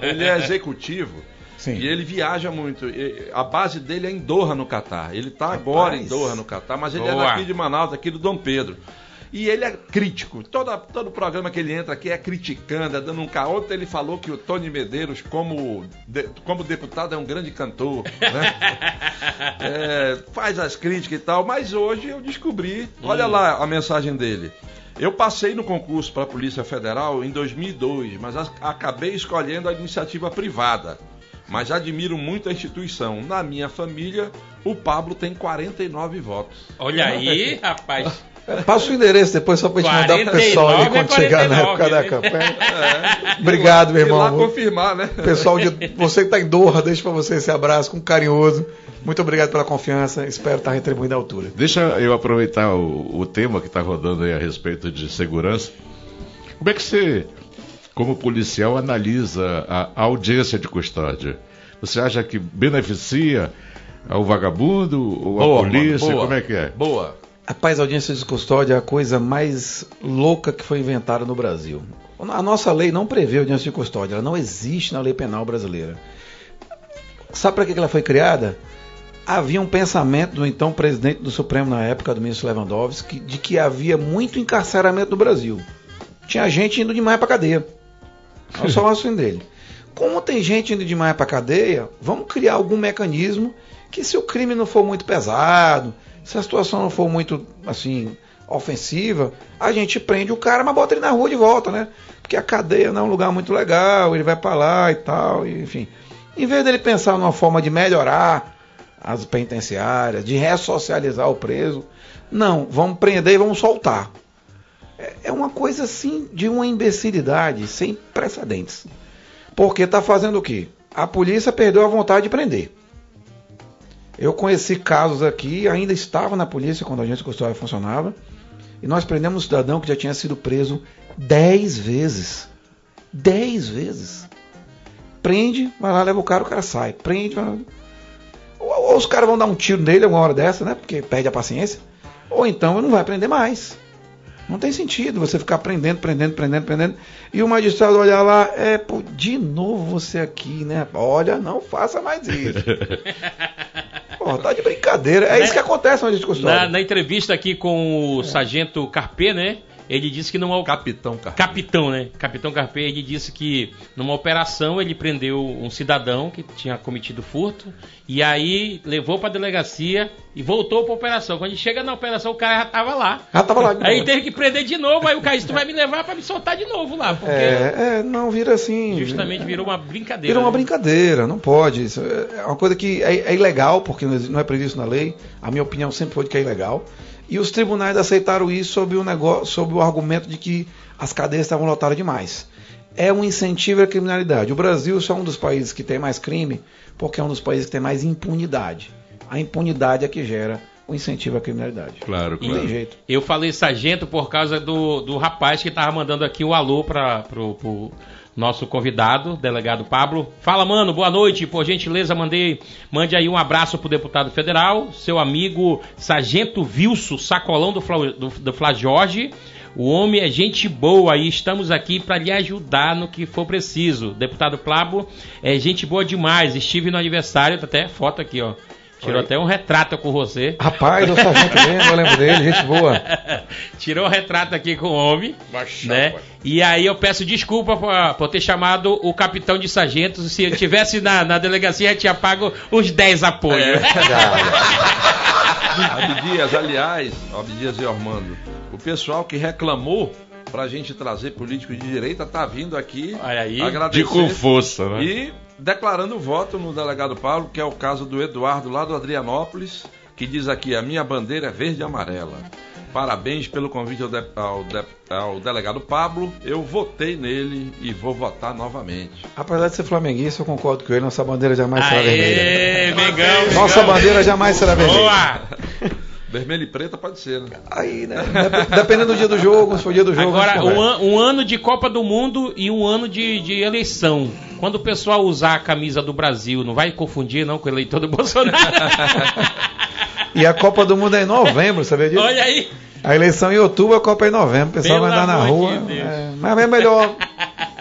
ele é executivo. Sim. E ele viaja muito. A base dele é em Doha, no Catar. Ele está agora em Doha, no Catar, mas ele é daqui de Manaus, daqui do Dom Pedro. E ele é crítico. Todo programa que ele entra aqui é criticando, é dando um caô. Ontem ele falou que o Tony Medeiros, como deputado, é um grande cantor, né? Faz as críticas e tal, mas hoje eu descobri, olha lá a mensagem dele. Eu passei no concurso para a Polícia Federal em 2002, mas acabei escolhendo a iniciativa privada. mas admiro muito a instituição. Na minha família, o Pablo tem 49 votos. Olha aí, rapaz. Passa o endereço depois só pra gente mandar pro pessoal ali quando chegar na época da campanha. Obrigado, meu irmão. Lá confirmar, né? Pessoal, você que tá em Doha, deixo pra você esse abraço com carinhoso. Muito obrigado pela confiança, espero estar retribuindo a altura. Deixa eu aproveitar o tema que tá rodando aí a respeito de segurança. Como é que você, como policial, analisa a audiência de custódia? Você acha que beneficia ao vagabundo ou à polícia? Mano, como é que é? Boa. Rapaz, a audiência de custódia é a coisa mais louca que foi inventada no Brasil. A nossa lei não prevê audiência de custódia, ela não existe na lei penal brasileira. Sabe para que ela foi criada? Havia um pensamento do então presidente do Supremo na época, do ministro Lewandowski, de que havia muito encarceramento no Brasil. Tinha gente indo demais para cadeia. É só o assunto dele. Como tem gente indo demais para cadeia, vamos criar algum mecanismo que, se o crime não for muito pesado, se a situação não for muito, assim, ofensiva, a gente prende o cara, mas bota ele na rua de volta, né? Porque a cadeia não é um lugar muito legal, ele vai pra lá e tal, enfim. Em vez dele pensar numa forma de melhorar as penitenciárias, de ressocializar o preso, não, vamos prender e vamos soltar. É uma coisa, assim, de uma imbecilidade sem precedentes. Porque tá fazendo o quê? A polícia perdeu a vontade de prender. Eu conheci casos aqui, ainda estava na polícia quando a agência custódia funcionava, e nós prendemos um cidadão que já tinha sido preso 10 vezes. 10 vezes. Prende, vai lá, leva o cara sai. Prende, vai lá. Ou os caras vão dar um tiro nele alguma hora dessa, né? Porque perde a paciência. Ou então não vai prender mais. Não tem sentido você ficar prendendo. E o magistrado olhar lá, pô, de novo você aqui, né? Olha, não faça mais isso. Pô, tá de brincadeira. É isso que acontece na agência de custódia. Na entrevista aqui com o sargento Carpê, né? Ele disse que numa... Capitão Carpê. Capitão, né? Capitão Carpê, ele disse que numa operação ele prendeu um cidadão que tinha cometido furto e aí levou pra delegacia e voltou pra operação. Quando ele chega na operação, o cara já tava lá. Aí teve que prender de novo, aí o cara disse, tu vai me levar pra me soltar de novo lá. Porque não vira assim... Justamente virou uma brincadeira. Virou uma brincadeira, não pode. Isso é uma coisa que é ilegal, porque não é previsto na lei. A minha opinião sempre foi de que é ilegal. E os tribunais aceitaram isso sob o argumento de que as cadeias estavam lotadas demais. É um incentivo à criminalidade. O Brasil só é um dos países que tem mais crime porque é um dos países que tem mais impunidade. A impunidade é que gera o incentivo à criminalidade. Claro. Não tem jeito. Eu falei sargento por causa do rapaz que estava mandando aqui o alô para o nosso convidado, delegado Pablo. Fala, mano, boa noite. Por gentileza, mande aí um abraço pro deputado federal, seu amigo sargento Vilso, sacolão do Flá Jorge. O homem é gente boa e estamos aqui para lhe ajudar no que for preciso. Deputado Pablo é gente boa demais. Estive no aniversário, tá até foto aqui, ó. Tirou até um retrato com você. Rapaz, eu sargento mesmo, eu lembro dele, gente boa. Tirou um retrato aqui com o homem. Baixão, né? Pai. E aí eu peço desculpa por ter chamado o capitão de sargento. Se eu tivesse na delegacia, eu tinha pago uns 10 apoios. Abdias, aliás, Abdias e Armando, o pessoal que reclamou pra gente trazer político de direita tá vindo aqui. Olha aí, agradecer. De com força, né? E declarando o voto no delegado Paulo, que é o caso do Eduardo lá do Adrianópolis, que diz aqui, a minha bandeira é verde e amarela. Parabéns pelo convite ao delegado Pablo, eu votei nele e vou votar novamente. Apesar de ser flamenguista, eu concordo com ele, nossa bandeira jamais será vermelha. Mengão, nossa bandeira jamais será vermelha. Boa! Vermelho e preta pode ser, né? Aí, né? Dependendo do dia do jogo, se for o dia do jogo... Agora, um ano de Copa do Mundo e um ano de eleição. Quando o pessoal usar a camisa do Brasil, não vai confundir, não, com o eleitor do Bolsonaro? E a Copa do Mundo é em novembro, sabia disso? Olha aí! A eleição em outubro, a Copa é em novembro. O pessoal vai andar na rua. Mas é melhor...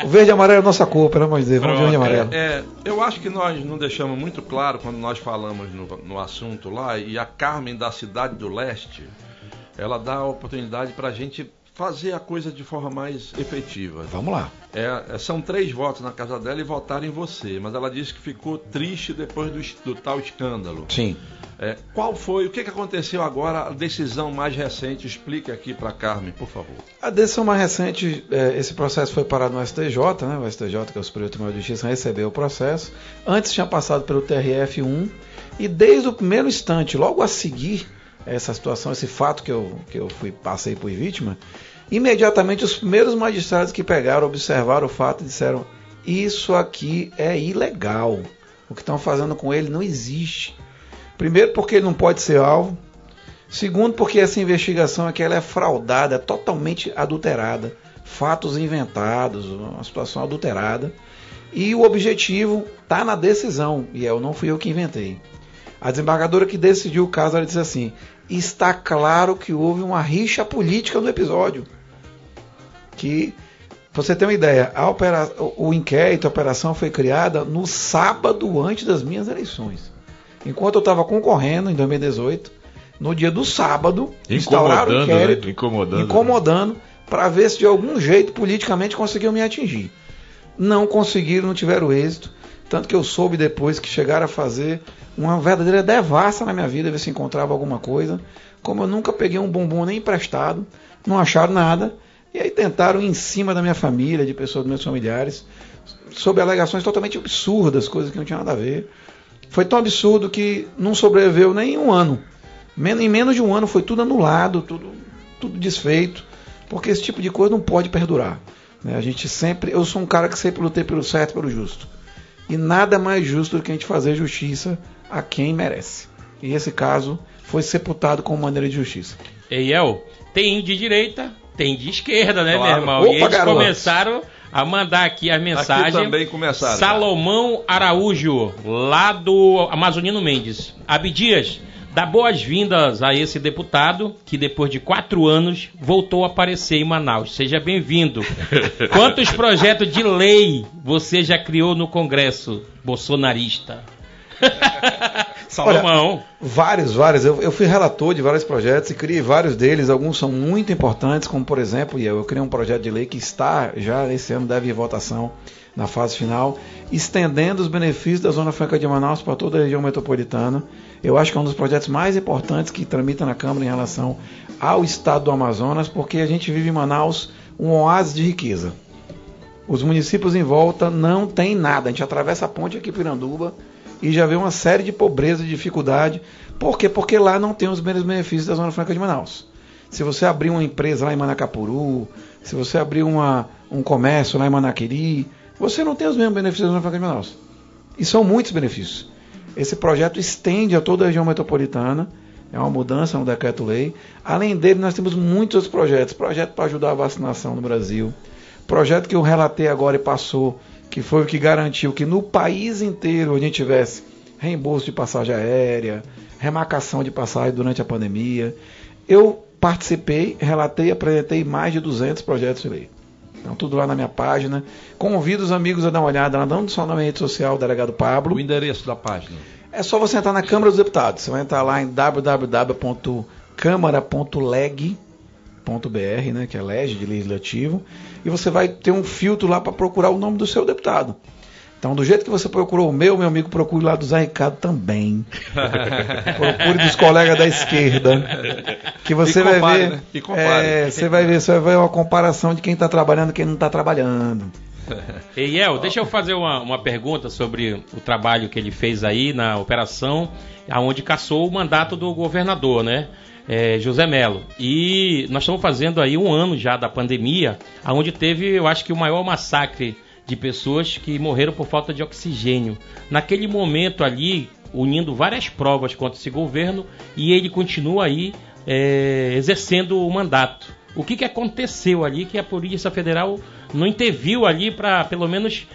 O verde e amarelo é a nossa cor, pelo amor de Deus. Vamos de verde e amarelo. Eu acho que nós não deixamos muito claro quando nós falamos no assunto lá, e a Carmen da Cidade do Leste, ela dá a oportunidade para a gente fazer a coisa de forma mais efetiva. Vamos lá. São 3 votos na casa dela e votaram em você, mas ela disse que ficou triste depois do tal escândalo. Sim. Qual foi, o que aconteceu agora, a decisão mais recente? Explique aqui para a Carmen, por favor. A decisão mais recente, esse processo foi parado no STJ, né? O STJ, que é o Superior Tribunal de Justiça, recebeu o processo. Antes tinha passado pelo TRF1 e desde o primeiro instante, logo a seguir essa situação, esse fato que eu passei por vítima, imediatamente os primeiros magistrados que pegaram, observaram o fato e disseram: isso aqui é ilegal, o que estão fazendo com ele não existe. Primeiro, porque ele não pode ser alvo. Segundo, porque essa investigação aqui ela é fraudada, totalmente adulterada, fatos inventados, uma situação adulterada. E o objetivo está na decisão, e não fui eu que inventei. A desembargadora que decidiu o caso, ela disse assim: está claro que houve uma rixa política no episódio. Que, pra você ter uma ideia, o inquérito, a operação foi criada no sábado antes das minhas eleições. Enquanto eu estava concorrendo, em 2018, no dia do sábado, instauraram o inquérito, incomodando, para ver se de algum jeito politicamente conseguiam me atingir. Não conseguiram, não tiveram êxito. Tanto que eu soube depois que chegaram a fazer uma verdadeira devassa na minha vida, ver se encontrava alguma coisa. Como eu nunca peguei um bombom nem emprestado, não acharam nada. E aí tentaram ir em cima da minha família, de pessoas dos meus familiares, sob alegações totalmente absurdas, coisas que não tinham nada a ver. Foi tão absurdo que não sobreviveu nem um ano. Em menos de um ano foi tudo anulado, tudo desfeito, porque esse tipo de coisa não pode perdurar, né? Eu sou um cara que sempre lutei pelo certo e pelo justo. E nada mais justo do que a gente fazer justiça a quem merece. E esse caso foi sepultado como maneira de justiça. Eiel, tem de direita, tem de esquerda, né, claro, meu irmão? Opa, e eles garoto. Começaram a mandar aqui a mensagem. Aqui também começaram. Salomão Araújo, lá do Amazonino Mendes. Abdias, dá boas-vindas a esse deputado que depois de 4 anos voltou a aparecer em Manaus. Seja bem-vindo. Quantos projetos de lei você já criou no Congresso bolsonarista? Salomão. Olha, vários. Eu fui relator de vários projetos e criei vários deles. Alguns são muito importantes, como por exemplo, eu criei um projeto de lei que está já esse ano, deve ir à votação na fase final, estendendo os benefícios da Zona Franca de Manaus para toda a região metropolitana. Eu acho que é um dos projetos mais importantes que tramita na Câmara em relação ao estado do Amazonas, porque a gente vive em Manaus um oásis de riqueza. Os municípios em volta não tem nada. A gente atravessa a ponte aqui para Iranduba e já vê uma série de pobreza, de dificuldade. Por quê? Porque lá não tem os mesmos benefícios da Zona Franca de Manaus. Se você abrir uma empresa lá em Manacapuru, se você abrir um comércio lá em Manaquiri, você não tem os mesmos benefícios da Zona Franca de Manaus. E são muitos benefícios. Esse projeto estende a toda a região metropolitana. É uma mudança, um decreto-lei. Além dele, nós temos muitos outros projetos. Projeto para ajudar a vacinação no Brasil. Projeto que eu relatei agora e passou, que foi o que garantiu que no país inteiro a gente tivesse reembolso de passagem aérea, remarcação de passagem durante a pandemia. Eu participei, relatei e apresentei mais de 200 projetos de lei. Então, tudo lá na minha página. Convido os amigos a dar uma olhada, não só na minha rede social, Delegado Pablo. O endereço da página? É só você entrar na Câmara dos Deputados. Você vai entrar lá em www.câmara.leg.br, né, que é LEG, de legislativo, e você vai ter um filtro lá para procurar o nome do seu deputado. Então, do jeito que você procurou o meu amigo, procure lá do Zé Ricardo também. Procure dos colegas da esquerda. Que você e compare, vai ver. Né? E compare. Você vai ver uma comparação de quem está trabalhando e quem não está trabalhando. Eiel, deixa eu fazer uma pergunta sobre o trabalho que ele fez aí na operação, onde cassou o mandato do governador, né? José Melo. E nós estamos fazendo aí um ano já da pandemia, onde teve, eu acho que o maior massacre de pessoas que morreram por falta de oxigênio. Naquele momento ali, unindo várias provas contra esse governo, e ele continua aí exercendo o mandato. O que aconteceu ali que a Polícia Federal não interviu ali para, pelo menos,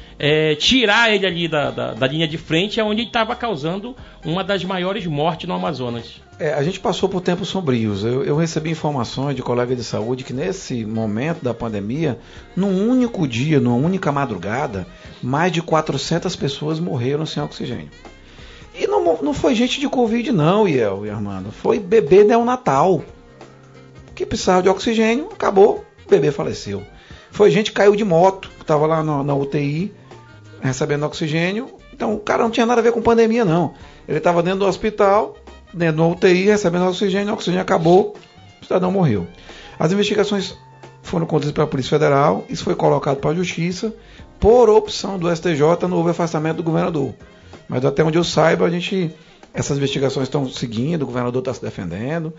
tirar ele ali da linha de frente, onde ele estava causando uma das maiores mortes no Amazonas? A gente passou por tempos sombrios. Eu recebi informações de colegas de saúde que nesse momento da pandemia, num único dia, numa única madrugada, mais de 400 pessoas morreram sem oxigênio. E não foi gente de Covid não, Iel e Armando. Foi bebê neonatal que precisava de oxigênio, acabou, o bebê faleceu. Foi gente que caiu de moto, estava lá na UTI, recebendo oxigênio. Então o cara não tinha nada a ver com pandemia, não. Ele estava dentro do hospital, dentro de uma UTI, recebendo oxigênio, o oxigênio acabou, o cidadão morreu. As investigações foram conduzidas pela Polícia Federal, isso foi colocado para a Justiça, por opção do STJ, não houve afastamento do governador. Mas até onde eu saiba, essas investigações estão seguindo, o governador está se defendendo,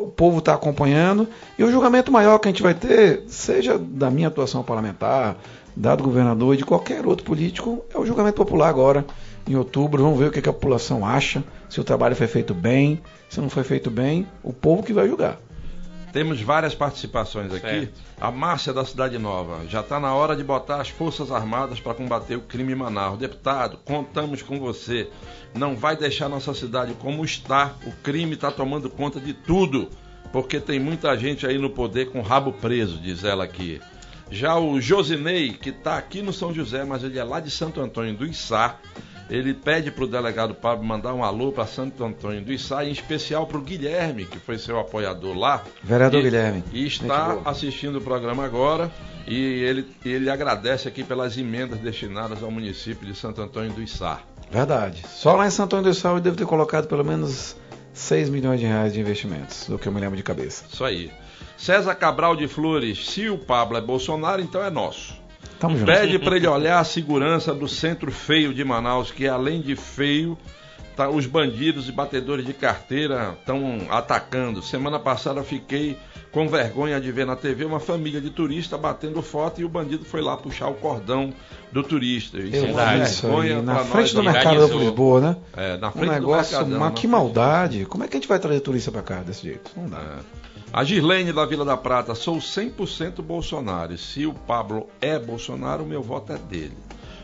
o povo está acompanhando, e o julgamento maior que a gente vai ter, seja da minha atuação parlamentar, da do governador e de qualquer outro político, é o julgamento popular agora, em outubro. Vamos ver o que a população acha, se o trabalho foi feito bem, se não foi feito bem, o povo que vai julgar. Temos várias participações aqui. Certo. A Márcia da Cidade Nova. Já está na hora de botar as Forças Armadas para combater o crime em Manaus. Deputado, contamos com você. Não vai deixar nossa cidade como está. O crime está tomando conta de tudo, porque tem muita gente aí no poder com o rabo preso, diz ela aqui. Já o Josinei, que está aqui no São José, mas ele é lá de Santo Antônio do Içá, ele pede para o delegado Pablo mandar um alô para Santo Antônio do Içá, em especial para o Guilherme, que foi seu apoiador lá. Vereador Guilherme. E está assistindo o programa agora, e ele agradece aqui pelas emendas destinadas ao município de Santo Antônio do Içá. Verdade. Só lá em Santo Antônio do Içá eu devo ter colocado pelo menos 6 milhões de reais de investimentos, do que eu me lembro de cabeça. Isso aí. César Cabral de Flores, se o Pablo é Bolsonaro, então é nosso. Pede para ele olhar a segurança do centro feio de Manaus, que além de feio, tá, os bandidos e batedores de carteira estão atacando. Semana passada eu fiquei com vergonha de ver na TV uma família de turista batendo foto e o bandido foi lá puxar o cordão do turista. Isso aí, na frente do mercado da Lisboa, né? É, na frente do mercado. Mas que maldade. Como é que a gente vai trazer turista para cá desse jeito? Não dá. A Girlene da Vila da Prata, sou 100% Bolsonaro. Se o Pablo é Bolsonaro, o meu voto é dele.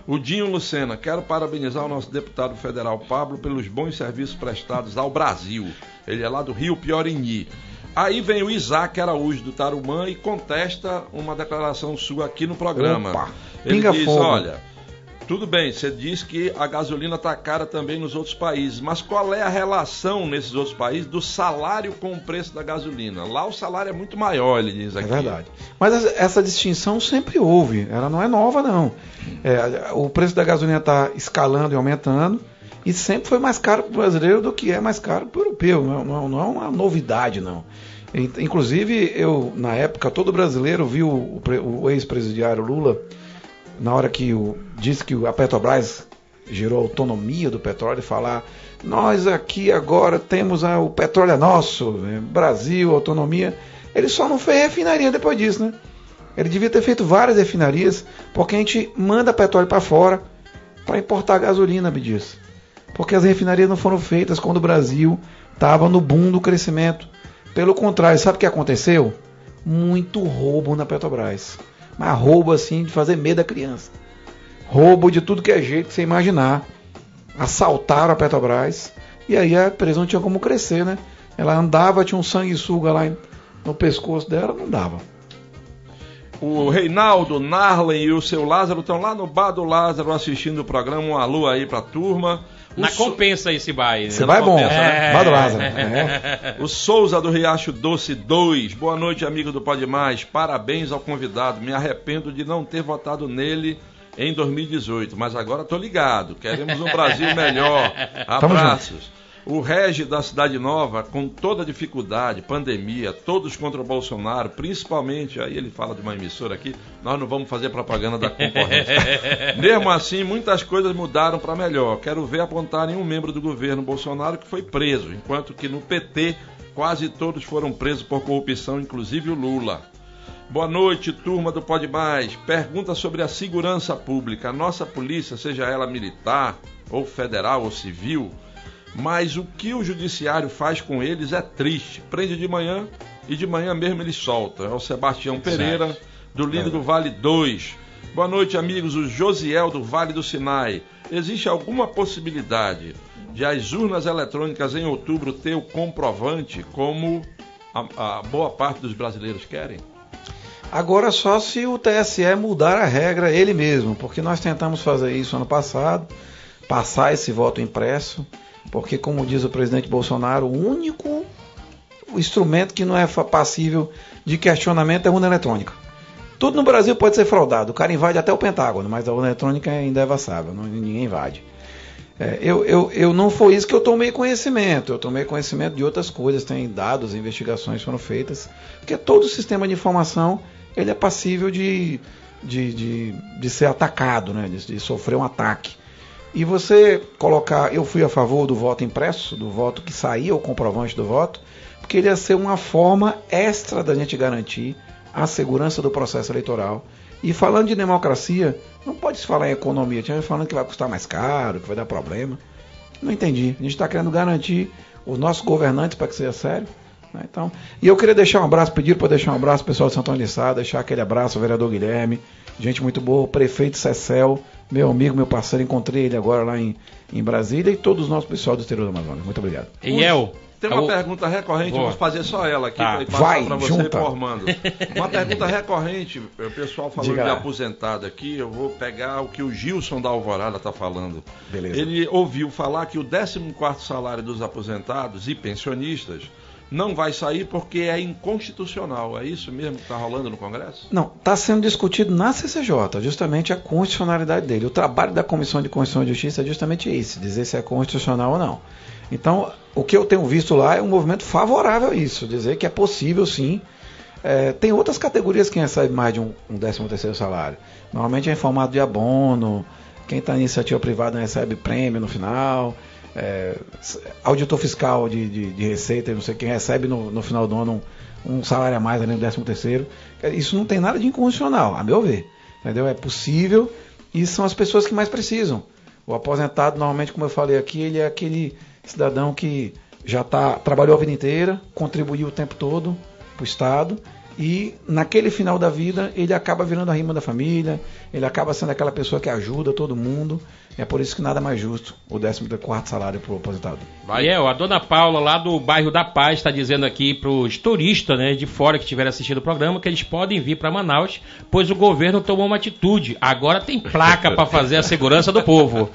O Dinho Lucena, quero parabenizar o nosso deputado federal Pablo pelos bons serviços prestados ao Brasil. Ele é lá do Rio Piorini. Aí vem o Isaac Araújo do Tarumã e contesta uma declaração sua aqui no programa. Opa, ele diz, olha... Tudo bem, você diz que a gasolina está cara também nos outros países, mas qual é a relação nesses outros países do salário com o preço da gasolina? Lá o salário é muito maior, ele diz aqui. É verdade. Mas essa distinção sempre houve, ela não é nova, não. O preço da gasolina está escalando e aumentando, e sempre foi mais caro para o brasileiro do que é mais caro para o europeu, não é uma novidade, não. Inclusive, eu, na época, todo brasileiro viu o ex-presidiário Lula, na hora que disse que a Petrobras gerou a autonomia do petróleo, falar, nós aqui agora temos o petróleo é nosso, Brasil, autonomia. Ele só não fez refinaria depois disso, né? Ele devia ter feito várias refinarias, porque a gente manda petróleo para fora para importar gasolina, me diz. Porque as refinarias não foram feitas quando o Brasil estava no boom do crescimento. Pelo contrário, sabe o que aconteceu? Muito roubo na Petrobras. Mas roubo assim de fazer medo da criança. Roubo de tudo que é jeito que você imaginar. Assaltaram a Petrobras. E aí a empresa não tinha como crescer, né? Ela andava, tinha um sanguessuga lá no pescoço dela, não dava. O Reinaldo, Narlen e o seu Lázaro estão lá no Bar do Lázaro assistindo o programa. Um alô aí pra turma. Na compensa esse baile. Esse baile é bom, né? Bar do Lázaro. É. O Souza do Riacho Doce 2. Boa noite, amigo do PodMais. Parabéns ao convidado. Me arrependo de não ter votado nele em 2018. Mas agora tô ligado. Queremos um Brasil melhor. Abraços. O Regi da Cidade Nova, com toda dificuldade, pandemia, todos contra o Bolsonaro, principalmente, aí ele fala de uma emissora aqui, nós não vamos fazer propaganda da concorrência. Mesmo assim, muitas coisas mudaram para melhor. Quero ver apontarem um membro do governo Bolsonaro que foi preso, enquanto que no PT quase todos foram presos por corrupção, inclusive o Lula. Boa noite, turma do Pode Mais. Pergunta sobre a segurança pública. A nossa polícia, seja ela militar, ou federal, ou civil... Mas o que o judiciário faz com eles é triste. Prende de manhã e de manhã mesmo ele solta. É o Sebastião Pereira, do Líder do Vale 2. Boa noite, amigos. O Josiel, do Vale do Sinai. Existe alguma possibilidade de as urnas eletrônicas em outubro ter o comprovante como a boa parte dos brasileiros querem? Agora só se o TSE mudar a regra ele mesmo, porque nós tentamos fazer isso ano passado, passar esse voto impresso. Porque, como diz o presidente Bolsonaro, o único instrumento que não é passível de questionamento é a urna eletrônica. Tudo no Brasil pode ser fraudado. O cara invade até o Pentágono, mas a urna eletrônica é indevassável, ninguém invade. Não foi isso que eu tomei conhecimento. Eu tomei conhecimento de outras coisas, tem dados, investigações foram feitas, porque todo o sistema de informação ele é passível de ser atacado, né? de sofrer um ataque. E você colocar, eu fui a favor do voto impresso, do voto que saía, o comprovante do voto, porque ele ia ser uma forma extra da gente garantir a segurança do processo eleitoral. E falando de democracia, não pode se falar em economia. Tinha gente falando que vai custar mais caro, que vai dar problema. Não entendi. A gente está querendo garantir os nossos governantes para que seja sério. Né? Então, e eu queria deixar um abraço, pedir para deixar um abraço pessoal de Santo Antônio do Içá, deixar aquele abraço ao vereador Guilherme, gente muito boa, o prefeito Cecel, meu amigo, meu parceiro, encontrei ele agora lá em Brasília e todos os nossos pessoal do exterior do Amazonas. Muito obrigado. E eu... Tem uma pergunta recorrente, boa. Vamos fazer só ela aqui para passar para você junta. Informando. Uma pergunta recorrente, o pessoal falando de aposentado aqui, eu vou pegar o que o Gilson da Alvorada está falando. Beleza. Ele ouviu falar que o 14º salário dos aposentados e pensionistas não vai sair porque é inconstitucional. É isso mesmo que está rolando no Congresso? Não, está sendo discutido na CCJ, justamente a constitucionalidade dele. O trabalho da Comissão de Constituição e Justiça é justamente esse, dizer se é constitucional ou não. Então, o que eu tenho visto lá é um movimento favorável a isso, dizer que é possível sim. Tem outras categorias que recebe mais de um 13º salário. Normalmente é em formato de abono, quem está em iniciativa privada recebe prêmio no final, auditor fiscal de receita, não sei quem recebe no final do ano um salário a mais além do 13º. Isso não tem nada de inconstitucional, a meu ver. Entendeu? É possível e são as pessoas que mais precisam. O aposentado, normalmente, como eu falei aqui, ele é aquele cidadão que trabalhou a vida inteira, contribuiu o tempo todo para o Estado e naquele final da vida ele acaba virando a rima da família, ele acaba sendo aquela pessoa que ajuda todo mundo. É por isso que nada mais justo o 14º salário para o aposentado. A dona Paula lá do bairro da Paz está dizendo aqui para os turistas, né, de fora que estiverem assistindo o programa, que eles podem vir para Manaus, pois o governo tomou uma atitude. Agora tem placa para fazer a segurança do povo.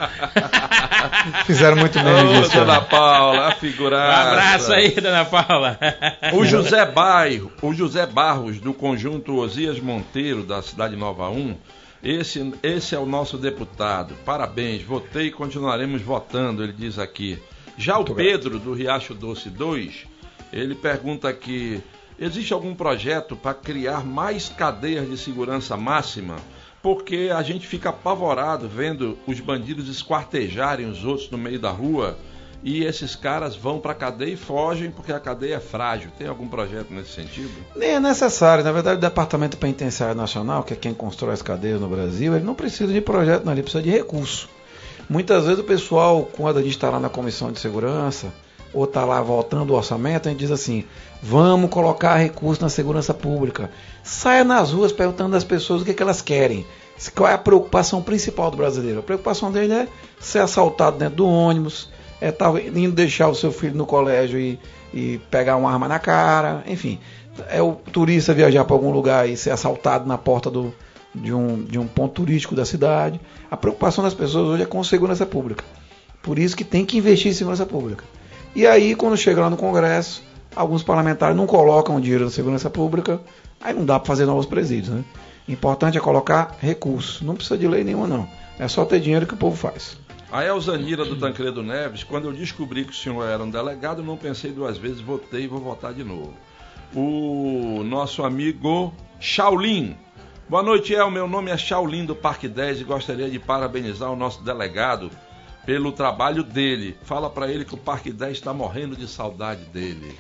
Fizeram muito bem isso. Dona Paula, a figuraça. Um abraço aí, dona Paula. O José Barros, do conjunto Osias Monteiro, da cidade Nova 1, esse é o nosso deputado. Parabéns, votei e continuaremos votando, ele diz aqui. Já o Pedro, do Riacho Doce 2, ele pergunta aqui: existe algum projeto para criar mais cadeias de segurança máxima? Porque a gente fica apavorado vendo os bandidos esquartejarem os outros no meio da rua e esses caras vão para a cadeia e fogem porque a cadeia é frágil. Tem algum projeto nesse sentido? Nem é necessário. Na verdade, o Departamento Penitenciário Nacional, que é quem constrói as cadeias no Brasil, ele não precisa de projeto, não, ele precisa de recurso. Muitas vezes o pessoal, quando a gente está lá na Comissão de Segurança ou está lá voltando o orçamento, a gente diz assim: vamos colocar recurso na segurança pública. Saia nas ruas perguntando às pessoas o que elas querem. Qual é a preocupação principal do brasileiro? A preocupação dele é ser assaltado dentro do ônibus, indo deixar o seu filho no colégio e pegar uma arma na cara, enfim. É o turista viajar para algum lugar e ser assaltado na porta de um ponto turístico da cidade. A preocupação das pessoas hoje é com segurança pública. Por isso que tem que investir em segurança pública. E aí, quando chega lá no Congresso, alguns parlamentares não colocam dinheiro na segurança pública, aí não dá para fazer novos presídios, né? O importante é colocar recursos. Não precisa de lei nenhuma, não. É só ter dinheiro que o povo faz. A Elzanira do Tancredo Neves: quando eu descobri que o senhor era um delegado, não pensei duas vezes, votei e vou votar de novo. O nosso amigo Shaolin: boa noite, meu nome é Shaolin do Parque 10 e gostaria de parabenizar o nosso delegado pelo trabalho dele. Fala pra ele que o Parque 10 está morrendo de saudade dele.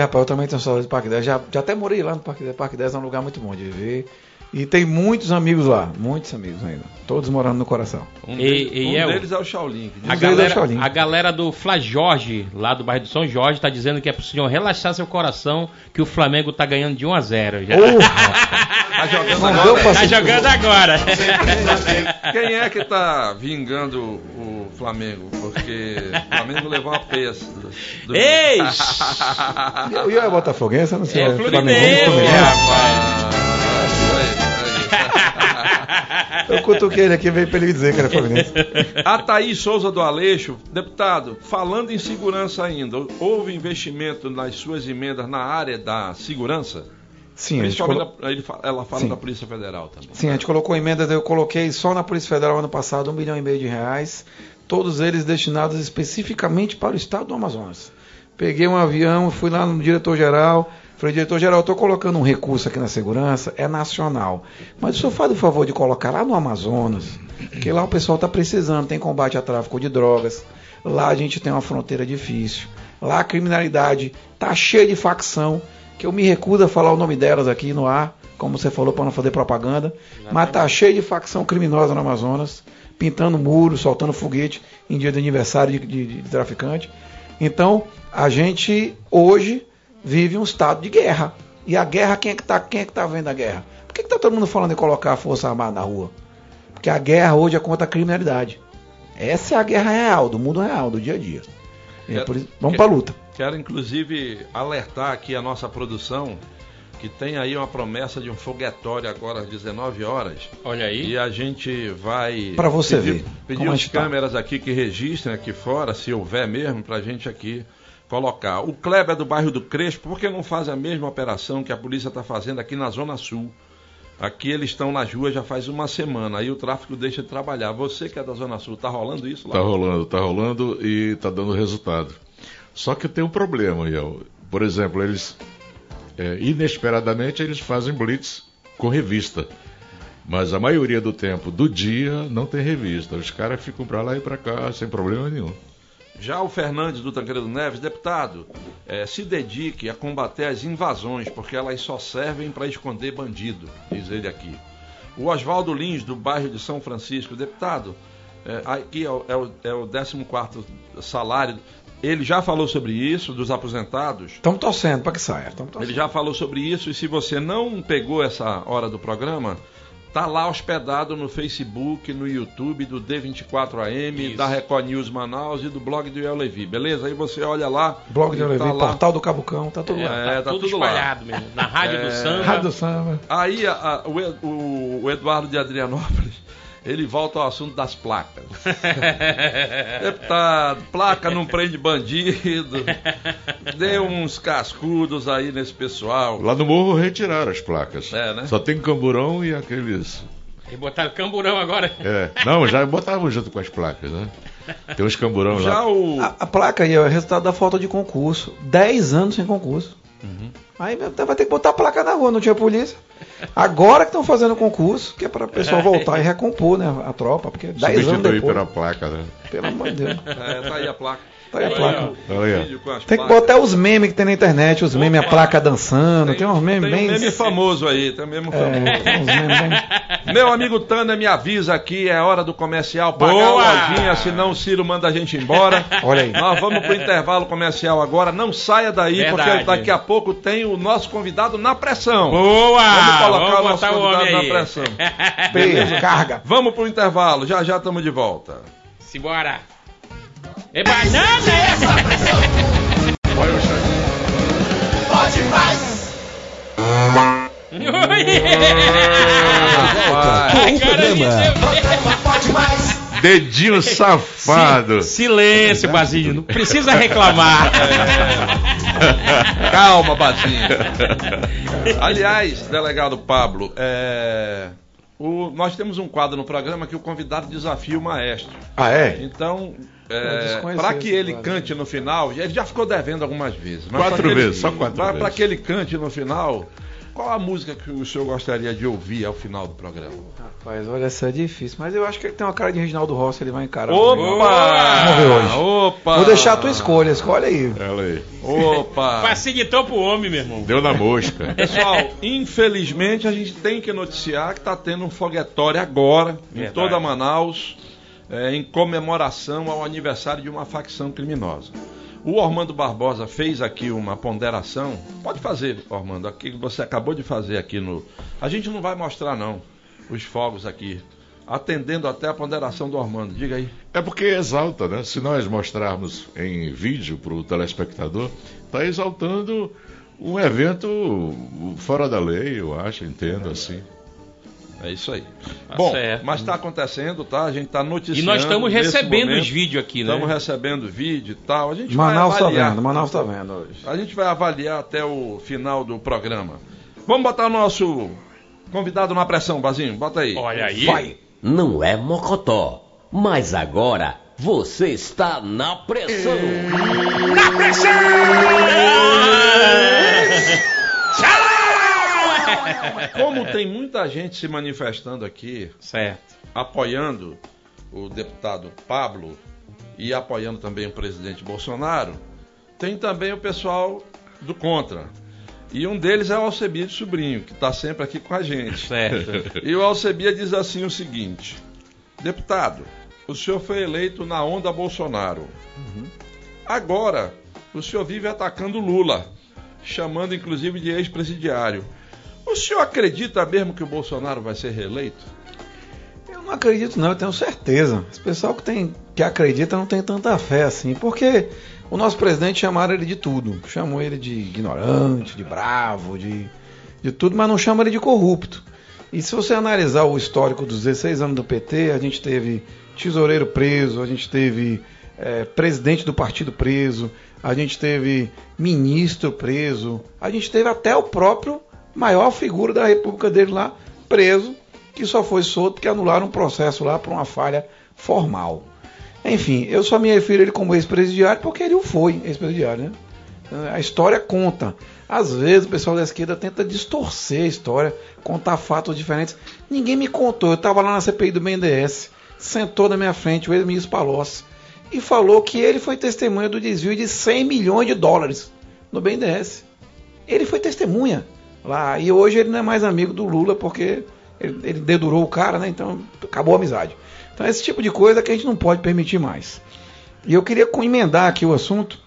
Rapaz, eu também tenho saudade do Parque 10, já até morei lá no Parque 10. O Parque 10 é um lugar muito bom de viver. E tem muitos amigos lá, muitos amigos ainda, todos morando no coração. Deles é o Shaolin. A galera do Fla Jorge, lá do bairro do São Jorge, tá dizendo que é pro senhor relaxar seu coração, que o Flamengo tá ganhando de 1-0. Já. Tá jogando agora. Quem é que tá vingando o Flamengo? Porque o Flamengo levou uma peça. Ei! E é botafoguense, não sei. É Flamengo, rapaz. Eu cutuquei ele aqui, veio para ele dizer que era Fluminense. A Thaís Souza do Aleixo, deputado, falando em segurança ainda, houve investimento nas suas emendas na área da segurança? Sim, ela fala sim. Da Polícia Federal também. Sim, a gente colocou emendas, eu coloquei só na Polícia Federal ano passado R$1,5 milhão, todos eles destinados especificamente para o estado do Amazonas. Peguei um avião, fui lá no diretor-geral, falei, diretor-geral, estou colocando um recurso aqui na segurança, é nacional, mas o senhor faz o favor de colocar lá no Amazonas, porque lá o pessoal está precisando, tem combate a tráfico de drogas, lá a gente tem uma fronteira difícil, lá a criminalidade está cheia de facção, que eu me recuso a falar o nome delas aqui no ar, como você falou, para não fazer propaganda, mas tá cheio de facção criminosa no Amazonas, pintando muros, soltando foguete em dia de aniversário de traficante. Então, a gente hoje vive um estado de guerra. E a guerra, quem é que tá vendo a guerra? Por que tá todo mundo falando em colocar a Força Armada na rua? Porque a guerra hoje é contra a criminalidade. Essa é a guerra real, do mundo real, do dia a dia. Vamos para a luta. Quero, inclusive, alertar aqui a nossa produção, que tem aí uma promessa de um foguetório agora às 19 horas. Olha aí. E a gente vai para você pedir as câmeras aqui que registrem aqui fora, se houver mesmo, para a gente aqui colocar. O Kleber é do bairro do Crespo, por que não faz a mesma operação que a polícia está fazendo aqui na Zona Sul? Aqui eles estão nas ruas já faz uma semana, aí o tráfico deixa de trabalhar. Você que é da Zona Sul, está rolando isso lá? Está rolando e está dando resultado. Só que tem um problema, Iel. Por exemplo, eles inesperadamente eles fazem blitz com revista, mas a maioria do tempo do dia não tem revista. Os caras ficam para lá e para cá sem problema nenhum. Já o Fernandes do Tancredo Neves, deputado, se dedique a combater as invasões, porque elas só servem para esconder bandido, diz ele aqui. O Oswaldo Lins, do bairro de São Francisco, deputado, aqui é o 14º salário. Ele já falou sobre isso, dos aposentados. Estamos torcendo para que saia. Ele já falou sobre isso, e se você não pegou essa hora do programa, está lá hospedado no Facebook, no YouTube do D24AM, isso, da Record News Manaus e do blog do Iel Levi, beleza? Aí você olha lá. Blog do Iel Levi, lá, portal do Cabucão, tá tudo lá. Tá tudo espalhado lá. Mesmo, na Rádio do Samba. Rádio do Samba. Aí o Eduardo de Adrianópolis, ele volta ao assunto das placas. Deputado, placa não prende bandido. Deu uns cascudos aí nesse pessoal. Lá no morro retiraram as placas. Né? Só tem camburão e aqueles... E botaram camburão agora. Não, já botavam junto com as placas, né? Tem uns camburão já lá. A placa aí é o resultado da falta de concurso. 10 anos sem concurso. Uhum. Aí vai ter que botar a placa na rua, não tinha polícia. Agora que estão fazendo o concurso, que é para o pessoal voltar e recompor, né, a tropa, porque 10 anos depois pela placa, né? Pelo amor de Deus. Tá aí a placa. Tá aí a placa. Tem que botar os memes que tem na internet, os memes, a placa dançando, tem uns memes bem... Tem um meme famoso aí, tem um meme famoso. Meu amigo Tana me avisa aqui, é hora do comercial, pagar a lojinha, senão o Ciro manda a gente embora. Olha aí. Nós vamos pro intervalo comercial agora, não saia daí, porque daqui a pouco tem o nosso convidado na pressão. Vamos colocar o nosso convidado na pressão. Beleza, carga. Vamos pro intervalo, já estamos de volta. Simbora. É banana, essa pressão. Pode mais. Pode mais. Dedinho safado. Silêncio, Basinho. Não precisa reclamar. Calma, Basinho. Aliás, delegado Pablo, nós temos um quadro no programa que o convidado desafia o maestro. Ah, é? Então, para que ele cante no final, ele já ficou devendo algumas vezes. Mas 4 vezes. Para que ele cante no final, qual a música que o senhor gostaria de ouvir ao final do programa? Rapaz, olha, essa é difícil. Mas eu acho que ele tem uma cara de Reginaldo Rossi, ele vai encarar. Opa! Vou deixar a tua escolha, escolhe aí. Ela aí. Opa! Facilitou pro homem, meu irmão. Deu na mosca. Pessoal, infelizmente a gente tem que noticiar que tá tendo um foguetório agora, em toda Manaus, em comemoração ao aniversário de uma facção criminosa. O Ormando Barbosa fez aqui uma ponderação. Pode fazer, Ormando, aqui que você acabou de fazer aqui no... A gente não vai mostrar, não, os fogos aqui, atendendo até a ponderação do Ormando. Diga aí. É porque exalta, né? Se nós mostrarmos em vídeo para o telespectador, está exaltando um evento fora da lei, eu acho, entendo assim. É isso aí. Tá bom, certo. Mas está acontecendo, tá? A gente está noticiando. E nós estamos recebendo os vídeos aqui, né? Estamos recebendo vídeo e tal. A gente Manaus está vendo, Manaus está vendo hoje. A gente vai avaliar até o final do programa. Vamos botar o nosso convidado na pressão, Bazinho. Bota aí. Olha aí. Vai. Não é mocotó, mas agora você está na pressão. Na pressão! Tchau! Como tem muita gente se manifestando aqui, certo, apoiando o deputado Pablo e apoiando também o presidente Bolsonaro, tem também o pessoal do contra. E um deles é o Alcebia Sobrinho, que está sempre aqui com a gente. Certo. E o Alcebia diz assim o seguinte: deputado, o senhor foi eleito na onda Bolsonaro. Uhum. Agora, o senhor vive atacando Lula, chamando inclusive de ex-presidiário. O senhor acredita mesmo que o Bolsonaro vai ser reeleito? Eu não acredito não, eu tenho certeza. Esse pessoal que acredita não tem tanta fé assim, porque o nosso presidente chamaram ele de tudo. Chamou ele de ignorante, de bravo, de tudo, mas não chama ele de corrupto. E se você analisar o histórico dos 16 anos do PT, a gente teve tesoureiro preso, a gente teve presidente do partido preso, a gente teve ministro preso, a gente teve até o próprio maior figura da república dele lá, preso, que só foi solto porque anularam um processo lá por uma falha formal. Enfim, eu só me refiro a ele como ex-presidiário porque ele o foi, ex-presidiário, né? A história conta. Às vezes o pessoal da esquerda tenta distorcer a história, contar fatos diferentes. Ninguém me contou, eu estava lá na CPI do BNDES, sentou na minha frente o ex-ministro Palocci e falou que ele foi testemunha do desvio de 100 milhões de dólares no BNDES. Ele foi testemunha lá, e hoje ele não é mais amigo do Lula porque ele dedurou o cara, né? Então acabou a amizade. Então esse tipo de coisa que a gente não pode permitir mais. E eu queria emendar aqui o assunto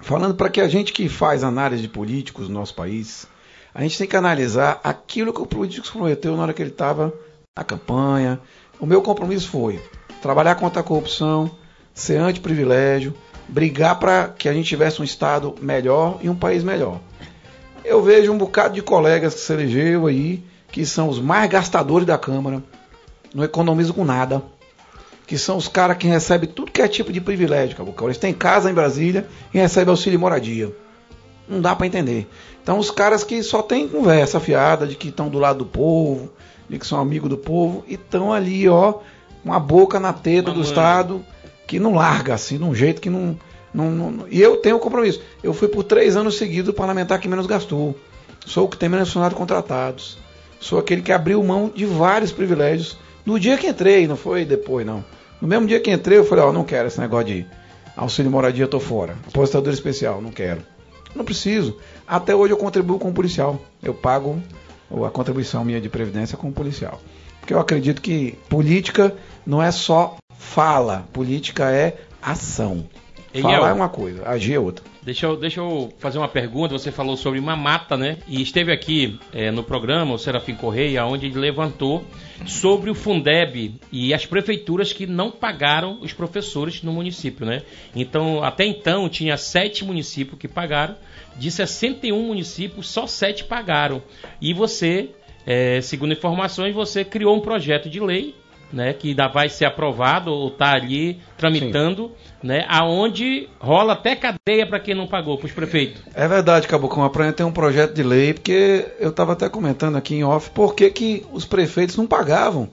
falando para que a gente que faz análise de políticos no nosso país, a gente tem que analisar aquilo que o político prometeu na hora que ele estava na campanha. O meu compromisso foi trabalhar contra a corrupção, ser anti-privilégio, brigar para que a gente tivesse um estado melhor e um país melhor. Eu vejo um bocado de colegas que se elegeu aí, que são os mais gastadores da Câmara, não economizam com nada, que são os caras que recebem tudo que é tipo de privilégio, caboclo. Eles têm casa em Brasília e recebem auxílio moradia. Não dá para entender. Então os caras que só têm conversa fiada de que estão do lado do povo, de que são amigos do povo, e estão ali, ó, uma boca na teta do Estado, que não larga, assim, de um jeito que não... E eu tenho compromisso. Eu fui por 3 anos seguidos o parlamentar que menos gastou. Sou o que tem menos funcionário contratados. Sou aquele que abriu mão de vários privilégios no dia que entrei, não foi depois não. No mesmo dia que entrei eu falei, ó, não quero esse negócio de auxílio moradia, eu tô fora. Aposentadoria especial, não quero. Não preciso. Até hoje eu contribuo como policial. Eu pago a contribuição minha de previdência como policial. Porque eu acredito que política não é só fala, política é ação. Falar é uma coisa, agir é outra. Deixa eu fazer uma pergunta. Você falou sobre uma mata, né? E esteve aqui no programa, o Serafim Correia, onde ele levantou sobre o Fundeb e as prefeituras que não pagaram os professores no município, né? Então, até então, tinha 7 municípios que pagaram. De 61 municípios, só 7 pagaram. E você, segundo informações, você criou um projeto de lei, né, que ainda vai ser aprovado ou está ali tramitando, né, aonde rola até cadeia para quem não pagou, para os prefeitos. É verdade, Caboclo, a Praia tem um projeto de lei, porque eu estava até comentando aqui em off por que os prefeitos não pagavam.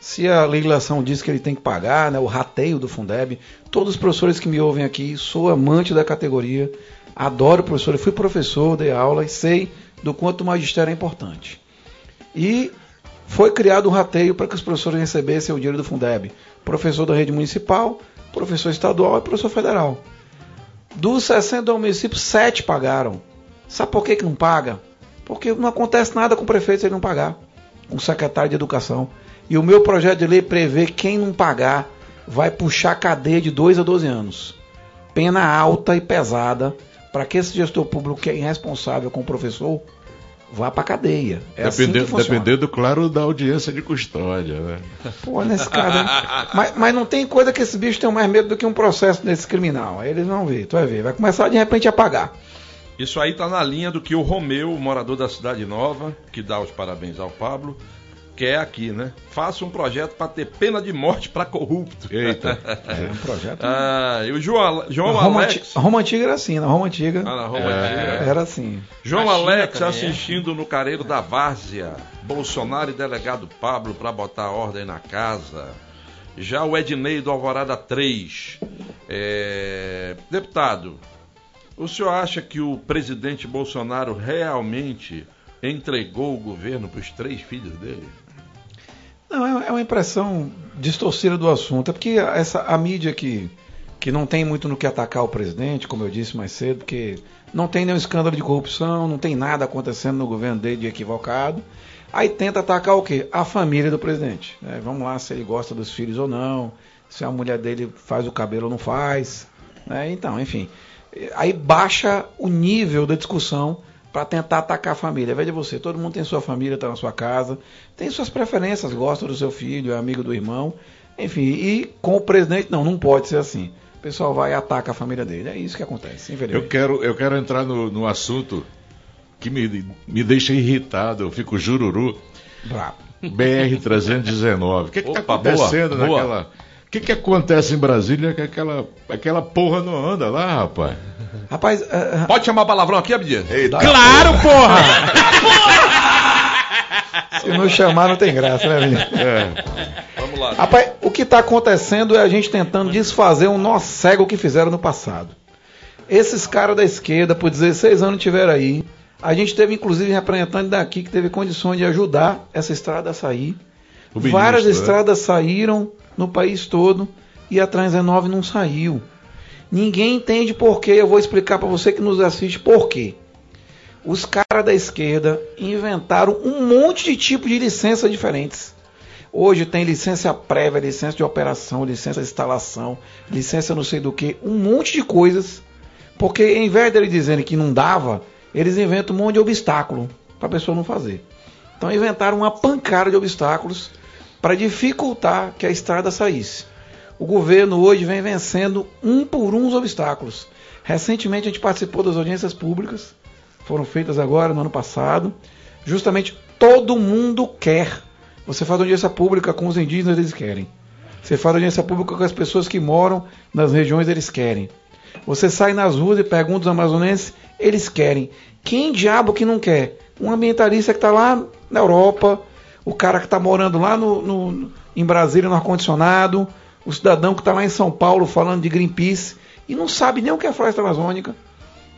Se a legislação diz que ele tem que pagar, né, o rateio do Fundeb, todos os professores que me ouvem aqui, sou amante da categoria, adoro professor, eu fui professor, dei aula e sei do quanto o magistério é importante. E foi criado um rateio para que os professores recebessem o dinheiro do Fundeb. Professor da rede municipal, professor estadual e professor federal. Dos 60 municípios, 7 pagaram. Sabe por que não paga? Porque não acontece nada com o prefeito se ele não pagar. Com o secretário de educação. E o meu projeto de lei prevê que quem não pagar vai puxar cadeia de 2 a 12 anos. Pena alta e pesada para que esse gestor público que é irresponsável com o professor vá pra cadeia. É dependendo, claro, da audiência de custódia, né? Pô, nesse cara, né? Mas não tem coisa que esse bicho tem mais medo do que um processo desse criminal. Aí eles vão ver, tu vai ver. Vai começar de repente a pagar. Isso aí tá na linha do que o Romeu, morador da Cidade Nova, que dá os parabéns ao Pablo, quer aqui, né? Faça um projeto para ter pena de morte para corrupto. Eita, é um projeto. Ah, e o João Alex... Roma Antiga era assim, na Roma Antiga. Ah, na Roma Antiga. Era assim. João Alex assistindo no Careiro da Várzea. Bolsonaro e delegado Pablo para botar ordem na casa. Já o Ednei do Alvorada 3. Deputado, o senhor acha que o presidente Bolsonaro realmente entregou o governo para os três filhos dele? Não, é uma impressão distorcida do assunto. É porque a mídia que não tem muito no que atacar o presidente, como eu disse mais cedo, porque não tem nenhum escândalo de corrupção, não tem nada acontecendo no governo dele de equivocado. Aí tenta atacar o quê? A família do presidente. É, vamos lá, se ele gosta dos filhos ou não, se a mulher dele faz o cabelo ou não faz. Né? Então, enfim. Aí baixa o nível da discussão para tentar atacar a família. Veja você, todo mundo tem sua família, está na sua casa, tem suas preferências, gosta do seu filho, é amigo do irmão. Enfim, e com o presidente, não pode ser assim. O pessoal vai e ataca a família dele. É isso que acontece. Eu quero entrar no assunto que me deixa irritado, eu fico jururu. Bravo. BR-319. O que está acontecendo boa, naquela... Boa. O que acontece em Brasília que aquela porra não anda lá, rapaz? Rapaz... Pode chamar palavrão aqui, Abdias? Claro, porra! Se não chamar, não tem graça, né, menino? Vamos lá. Rapaz, o que está acontecendo é a gente tentando desfazer um nó cego que fizeram no passado. Esses caras da esquerda, por 16 anos, tiveram aí. A gente teve, inclusive, representante daqui que teve condições de ajudar essa estrada a sair. Várias estradas saíram no país todo e a 319 não saiu. Ninguém entende por quê. Eu vou explicar para você que nos assiste por quê. Os caras da esquerda inventaram um monte de tipos de licença diferentes. Hoje tem licença prévia, licença de operação, licença de instalação, licença não sei do que, um monte de coisas. Porque em vez deles dizerem que não dava, eles inventam um monte de obstáculo para a pessoa não fazer. Então inventaram uma pancada de obstáculos para dificultar que a estrada saísse. O governo hoje vem vencendo um por um os obstáculos. Recentemente a gente participou das audiências públicas, foram feitas agora no ano passado. Justamente todo mundo quer. Você faz audiência pública com os indígenas, eles querem. Você faz audiência pública com as pessoas que moram nas regiões, eles querem. Você sai nas ruas e pergunta aos amazonenses, eles querem. Quem diabo que não quer? Um ambientalista que está lá na Europa, o cara que está morando lá em Brasília, no ar-condicionado, o cidadão que está lá em São Paulo falando de Greenpeace e não sabe nem o que é a floresta amazônica.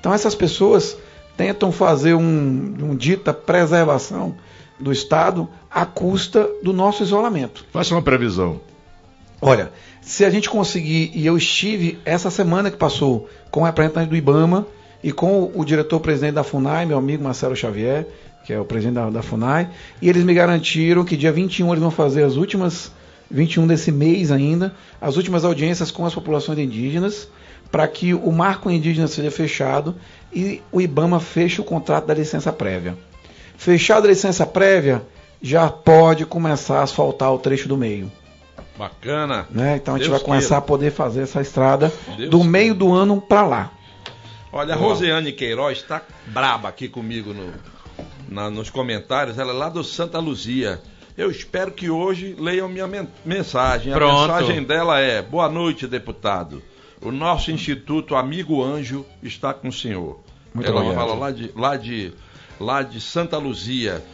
Então essas pessoas tentam fazer um dita preservação do Estado à custa do nosso isolamento. Faça uma previsão. Olha, se a gente conseguir, e eu estive essa semana que passou com o representante do IBAMA e com o diretor-presidente da FUNAI, meu amigo Marcelo Xavier, que é o presidente da FUNAI, e eles me garantiram que dia 21 eles vão fazer as últimas, 21 desse mês ainda, as últimas audiências com as populações indígenas, para que o marco indígena seja fechado e o IBAMA feche o contrato da licença prévia. Fechada a licença prévia, já pode começar a asfaltar o trecho do meio. Bacana. Né? Então a gente vai começar a poder fazer essa estrada do meio do ano para lá. Olha, a Rosiane Queiroz está braba aqui comigo nos comentários. Ela é lá do Santa Luzia. Eu espero que hoje leiam minha mensagem. Pronto. A mensagem dela é: boa noite, deputado. O nosso Instituto Amigo Anjo está com o senhor. Muito ela fala lá de Santa Luzia.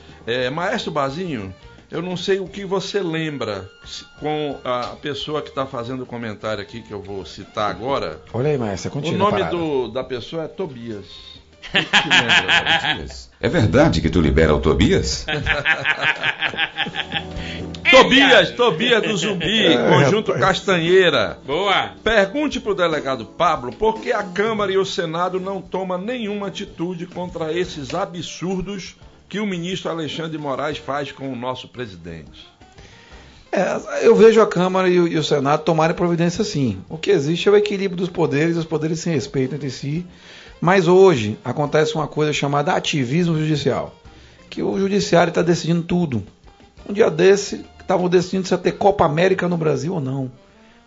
Maestro Bazinho, eu não sei o que você lembra com a pessoa que está fazendo o comentário aqui, que eu vou citar agora. Olha aí, Maestro, continua. O nome da pessoa é Tobias. O que te lembra, Tobias? É verdade que tu libera o Tobias? Tobias do Zumbi, Conjunto Castanheira. Boa. Pergunte para o delegado Pablo por que a Câmara e o Senado não tomam nenhuma atitude contra esses absurdos que o ministro Alexandre de Moraes faz com o nosso presidente. Eu vejo a Câmara e o Senado tomarem providência sim. O que existe é o equilíbrio dos poderes, os poderes se respeitam entre si, mas hoje acontece uma coisa chamada ativismo judicial, que o judiciário está decidindo tudo. Um dia desse, estavam decidindo se ia ter Copa América no Brasil ou não.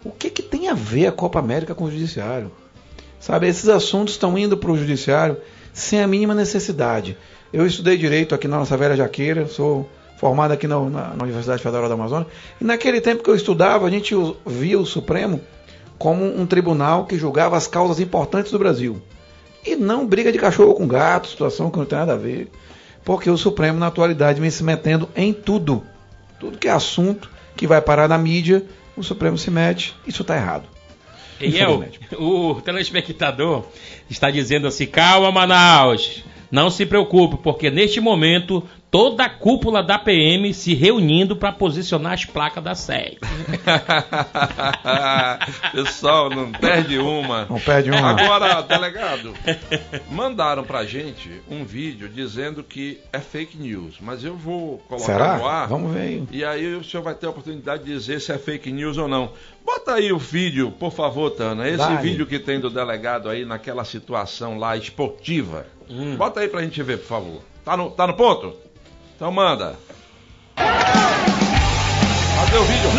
O que tem a ver a Copa América com o judiciário? Sabe, esses assuntos estão indo para o judiciário sem a mínima necessidade. Eu estudei direito aqui na nossa velha Jaqueira, sou formado aqui na Universidade Federal do Amazonas. E naquele tempo que eu estudava, a gente via o Supremo como um tribunal que julgava as causas importantes do Brasil. E não briga de cachorro com gato, situação que não tem nada a ver, porque o Supremo, na atualidade, vem se metendo em tudo. Tudo que é assunto que vai parar na mídia, o Supremo se mete. Isso está errado. E o telespectador está dizendo assim: calma, Manaus, não se preocupe, porque neste momento toda a cúpula da PM se reunindo para posicionar as placas da sede. Pessoal, não perde uma. Não perde uma. Agora, delegado, mandaram pra gente um vídeo dizendo que é fake news, mas eu vou colocar no ar. Vamos ver aí. E aí o senhor vai ter a oportunidade de dizer se é fake news ou não. Bota aí o vídeo, por favor, Tana. Esse vídeo que tem do delegado aí naquela situação lá esportiva. Bota aí pra gente ver, por favor. Tá no ponto? Então manda. Cadê o vídeo?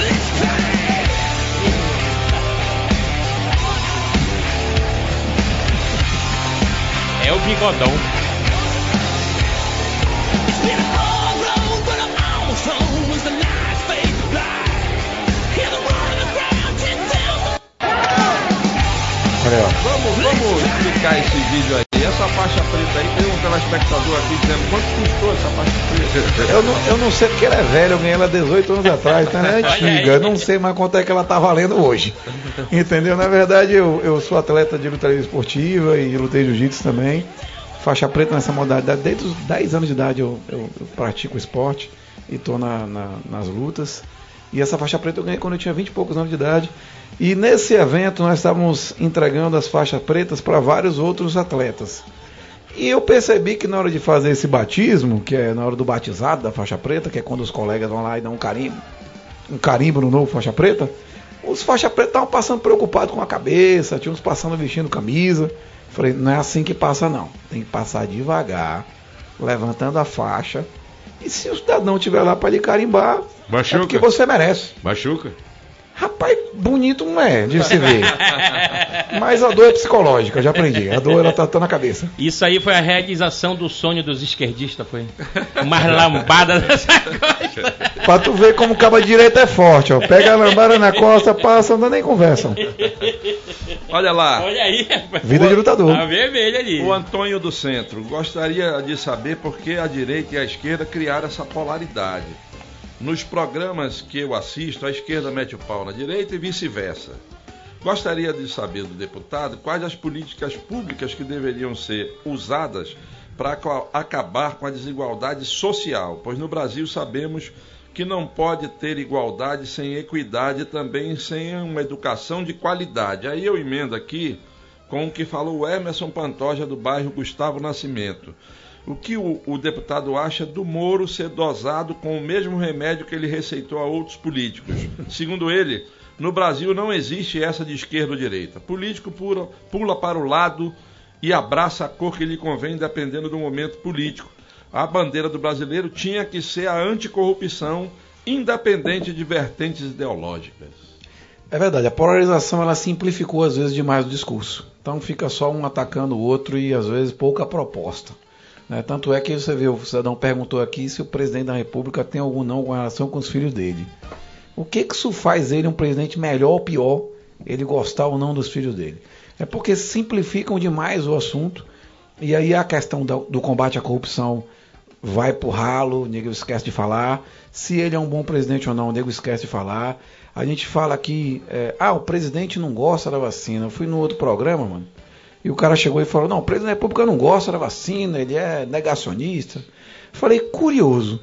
É o bigodão. Vamos explicar esse vídeo aí. Essa faixa preta aí, tem um telespectador aqui dizendo quanto custou essa faixa preta. Eu não sei porque ela é velha, eu ganhei ela 18 anos atrás, então ela é antiga, eu não sei mais quanto é que ela tá valendo hoje. Entendeu? Na verdade, eu sou atleta de luta esportiva e lutei jiu-jitsu também. Faixa preta nessa modalidade, desde os 10 anos de idade eu pratico esporte e tô nas lutas. E essa faixa preta eu ganhei quando eu tinha 20 e poucos anos de idade. E nesse evento nós estávamos entregando as faixas pretas para vários outros atletas. E eu percebi que na hora de fazer esse batismo, que é na hora do batizado da faixa preta, que é quando os colegas vão lá e dão um carimbo no novo faixa preta, os faixa preta estavam passando preocupados com a cabeça, tinha uns passando vestindo camisa. Falei, não é assim que passa não, tem que passar devagar, levantando a faixa. E se o cidadão estiver lá para lhe carimbar, machuca. É porque você merece. Machuca. Rapaz, bonito não é de se ver. Mas a dor é psicológica, já aprendi. A dor, ela tá na cabeça. Isso aí foi a realização do sonho dos esquerdistas, foi? Umas lambadas nessa costa. Pra tu ver como o cabo direito é forte, ó. Pega a lambada na costa, passa, não dá nem conversam. Olha lá. Olha aí. Vida de lutador. A vermelha ali. O Antônio do Centro. Gostaria de saber por que a direita e a esquerda criaram essa polaridade. Nos programas que eu assisto, a esquerda mete o pau na direita e vice-versa. Gostaria de saber do deputado quais as políticas públicas que deveriam ser usadas para acabar com a desigualdade social, pois no Brasil sabemos que não pode ter igualdade sem equidade e também sem uma educação de qualidade. Aí eu emendo aqui com o que falou o Emerson Pantoja do bairro Gustavo Nascimento. O que o deputado acha do Moro ser dosado com o mesmo remédio que ele receitou a outros políticos? Segundo ele, no Brasil não existe essa de esquerda ou direita. Político pula para o lado e abraça a cor que lhe convém dependendo do momento político. A bandeira do brasileiro tinha que ser a anticorrupção, independente de vertentes ideológicas. É verdade, a polarização ela simplificou às vezes demais o discurso. Então fica só um atacando o outro e às vezes pouca proposta. Tanto é que você vê, o cidadão perguntou aqui se o presidente da república tem algum não com relação com os filhos dele. O que isso faz ele um presidente melhor ou pior, ele gostar ou não dos filhos dele? É porque simplificam demais o assunto, e aí a questão do combate à corrupção vai pro ralo, o nego esquece de falar. Se ele é um bom presidente ou não, o nego esquece de falar. A gente fala aqui, o presidente não gosta da vacina. Eu fui no outro programa, mano. E o cara chegou e falou, não, o presidente da república não gosta da vacina, ele é negacionista. Falei, curioso,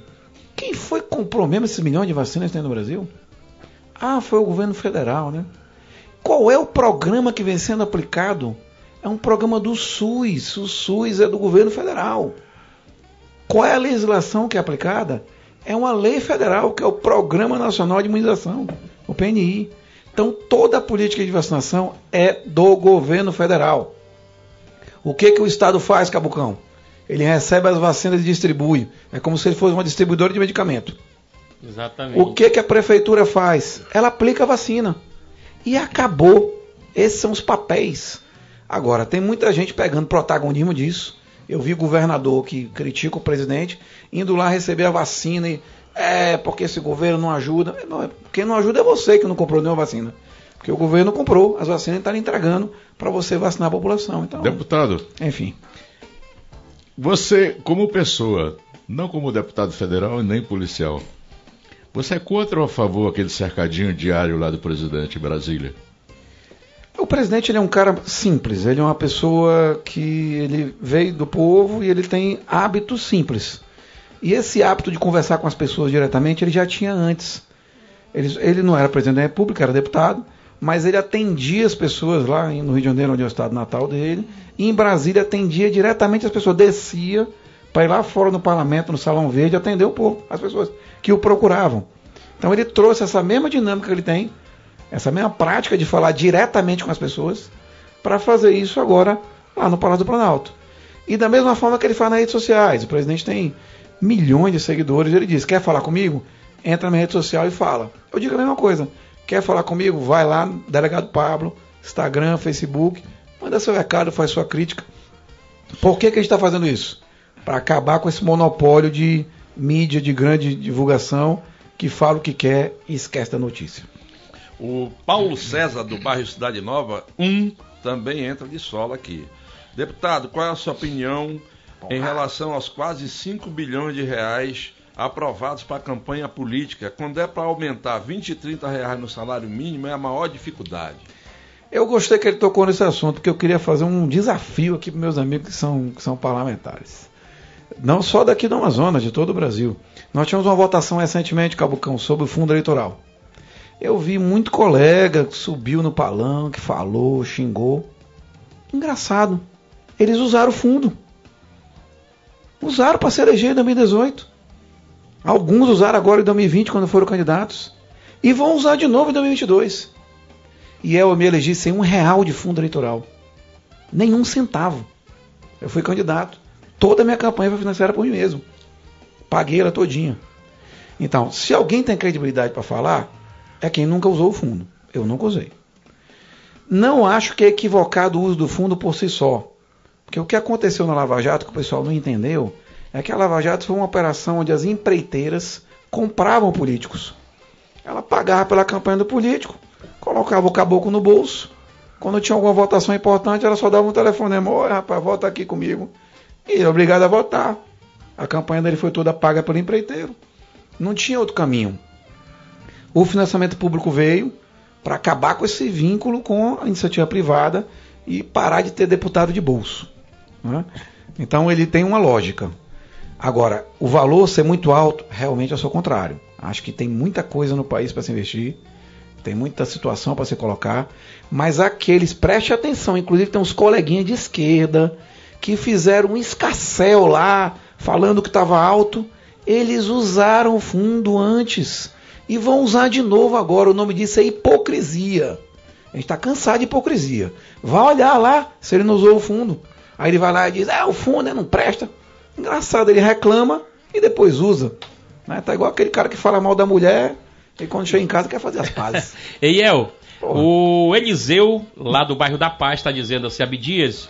quem foi que comprou mesmo esses milhões de vacinas que tem no Brasil? Ah, foi o governo federal, né? Qual é o programa que vem sendo aplicado? É um programa do SUS, o SUS é do governo federal. Qual é a legislação que é aplicada? É uma lei federal, que é o Programa Nacional de Imunização, o PNI. Então toda a política de vacinação é do governo federal. O que o Estado faz, Cabucão? Ele recebe as vacinas e distribui. É como se ele fosse uma distribuidora de medicamento. Exatamente. O que a prefeitura faz? Ela aplica a vacina. E acabou. Esses são os papéis. Agora, tem muita gente pegando protagonismo disso. Eu vi governador que critica o presidente, indo lá receber a vacina e é porque esse governo não ajuda. Quem não ajuda é você que não comprou nenhuma vacina. Porque o governo comprou as vacinas e está entregando para você vacinar a população. Então, deputado, enfim. Você, como pessoa, não como deputado federal e nem policial, você é contra ou a favor aquele cercadinho diário lá do presidente em Brasília? O presidente, ele é um cara simples, ele é uma pessoa que ele veio do povo e ele tem hábitos simples. E esse hábito de conversar com as pessoas diretamente, ele já tinha antes. Ele não era presidente da República, era deputado, mas ele atendia as pessoas lá no Rio de Janeiro, onde é o estado natal dele, e em Brasília atendia diretamente as pessoas, descia para ir lá fora no parlamento, no Salão Verde, atender o povo, as pessoas que o procuravam. Então ele trouxe essa mesma dinâmica que ele tem, essa mesma prática de falar diretamente com as pessoas, para fazer isso agora lá no Palácio do Planalto. E da mesma forma que ele faz nas redes sociais, o presidente tem milhões de seguidores, ele diz, quer falar comigo? Entra na minha rede social e fala. Eu digo a mesma coisa, quer falar comigo? Vai lá, Delegado Pablo, Instagram, Facebook, manda seu recado, faz sua crítica. Por que a gente está fazendo isso? Para acabar com esse monopólio de mídia de grande divulgação que fala o que quer e esquece da notícia. O Paulo César, do bairro Cidade Nova, também entra de sola aqui. Deputado, qual é a sua opinião em relação aos quase 5 bilhões de reais aprovados para a campanha política? Quando é para aumentar 20 e 30 reais no salário mínimo, é a maior dificuldade. Eu gostei que ele tocou nesse assunto, porque eu queria fazer um desafio aqui para meus amigos que são parlamentares. Não só daqui do Amazonas, de todo o Brasil. Nós tivemos uma votação recentemente, Cabucão, sobre o fundo eleitoral. Eu vi muito colega que subiu no palanque, falou, xingou. Engraçado. Eles usaram o fundo. Usaram para se eleger em 2018. Alguns usaram agora em 2020, quando foram candidatos. E vão usar de novo em 2022. E eu me elegi sem R$1 de fundo eleitoral. Nenhum centavo. Eu fui candidato. Toda a minha campanha foi financiada por mim mesmo. Paguei ela todinha. Então, se alguém tem credibilidade para falar, é quem nunca usou o fundo. Eu nunca usei. Não acho que é equivocado o uso do fundo por si só. Porque o que aconteceu na Lava Jato, que o pessoal não entendeu, é que a Lava Jato foi uma operação onde as empreiteiras compravam políticos. Ela pagava pela campanha do político, colocava o caboclo no bolso. Quando tinha alguma votação importante, ela só dava um telefonema. Ô, rapaz, volta aqui comigo. E ele é obrigado a votar. A campanha dele foi toda paga pelo empreiteiro. Não tinha outro caminho. O financiamento público veio para acabar com esse vínculo com a iniciativa privada e parar de ter deputado de bolso, né? Então ele tem uma lógica. Agora, o valor ser muito alto, realmente eu sou contrário. Acho que tem muita coisa no país para se investir, tem muita situação para se colocar, mas aqueles, preste atenção, inclusive tem uns coleguinhas de esquerda que fizeram um escarcéu lá, falando que estava alto, eles usaram o fundo antes e vão usar de novo agora. O nome disso é hipocrisia. A gente está cansado de hipocrisia. Vai olhar lá se ele não usou o fundo. Aí ele vai lá e diz, o fundo não presta. Engraçado, ele reclama e depois usa. Né? Tá igual aquele cara que fala mal da mulher e quando chega em casa quer fazer as pazes. Eiel, o Eliseu, lá do bairro da Paz, está dizendo assim, Abdias...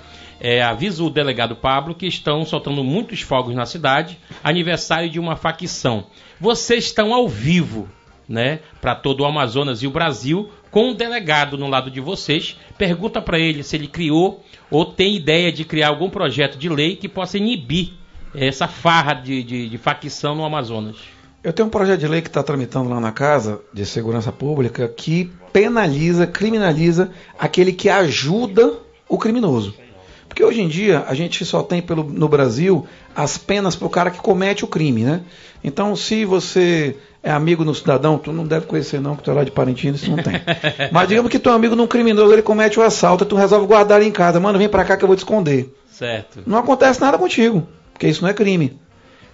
avisa o delegado Pablo que estão soltando muitos fogos na cidade, aniversário de uma facção. Vocês estão ao vivo, né, para todo o Amazonas e o Brasil, com um delegado no lado de vocês. Pergunta para ele se ele criou ou tem ideia de criar algum projeto de lei que possa inibir essa farra de facção no Amazonas. Eu tenho um projeto de lei que está tramitando lá na Casa de Segurança Pública que penaliza, criminaliza aquele que ajuda o criminoso. Porque hoje em dia a gente só tem no Brasil as penas para o cara que comete o crime, né? Então, se você é amigo do cidadão, tu não deve conhecer não, que tu é lá de Parintins, isso não tem. Mas digamos que tu é amigo de um criminoso, ele comete o assalto, tu resolve guardar ele em casa. Mano, vem para cá que eu vou te esconder. Certo. Não acontece nada contigo, porque isso não é crime.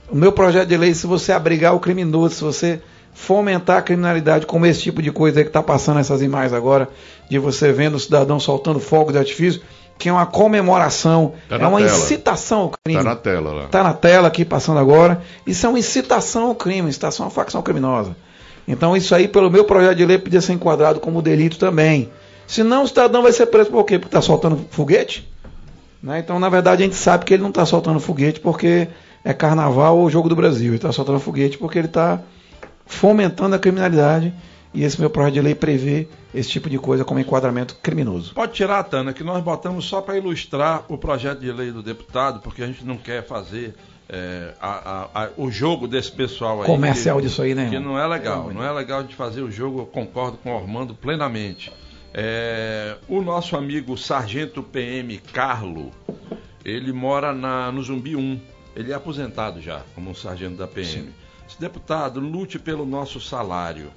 O meu projeto de lei, se você abrigar o criminoso, se você fomentar a criminalidade como esse tipo de coisa aí que está passando essas imagens agora, de você vendo o cidadão soltando fogo de artifício... que é uma comemoração, é uma incitação ao crime. Está na tela lá. Está na tela aqui, passando agora. Isso é uma incitação ao crime, incitação à facção criminosa. Então isso aí, pelo meu projeto de lei, podia ser enquadrado como delito também. Senão o cidadão vai ser preso por quê? Porque está soltando foguete? Né? Então, na verdade, a gente sabe que ele não está soltando foguete porque é carnaval ou jogo do Brasil. Ele está soltando foguete porque ele está fomentando a criminalidade. E esse meu projeto de lei prevê esse tipo de coisa como enquadramento criminoso. Pode tirar, Tana, que nós botamos só para ilustrar o projeto de lei do deputado, porque a gente não quer fazer o jogo desse pessoal aí. Comercial que, disso aí, né? Que não é legal. Não é legal de fazer o jogo, eu concordo com o Armando plenamente. O nosso amigo Sargento PM Carlo, ele mora no Zumbi 1. Ele é aposentado já, como um sargento da PM. Sim. Esse deputado, lute pelo nosso salário.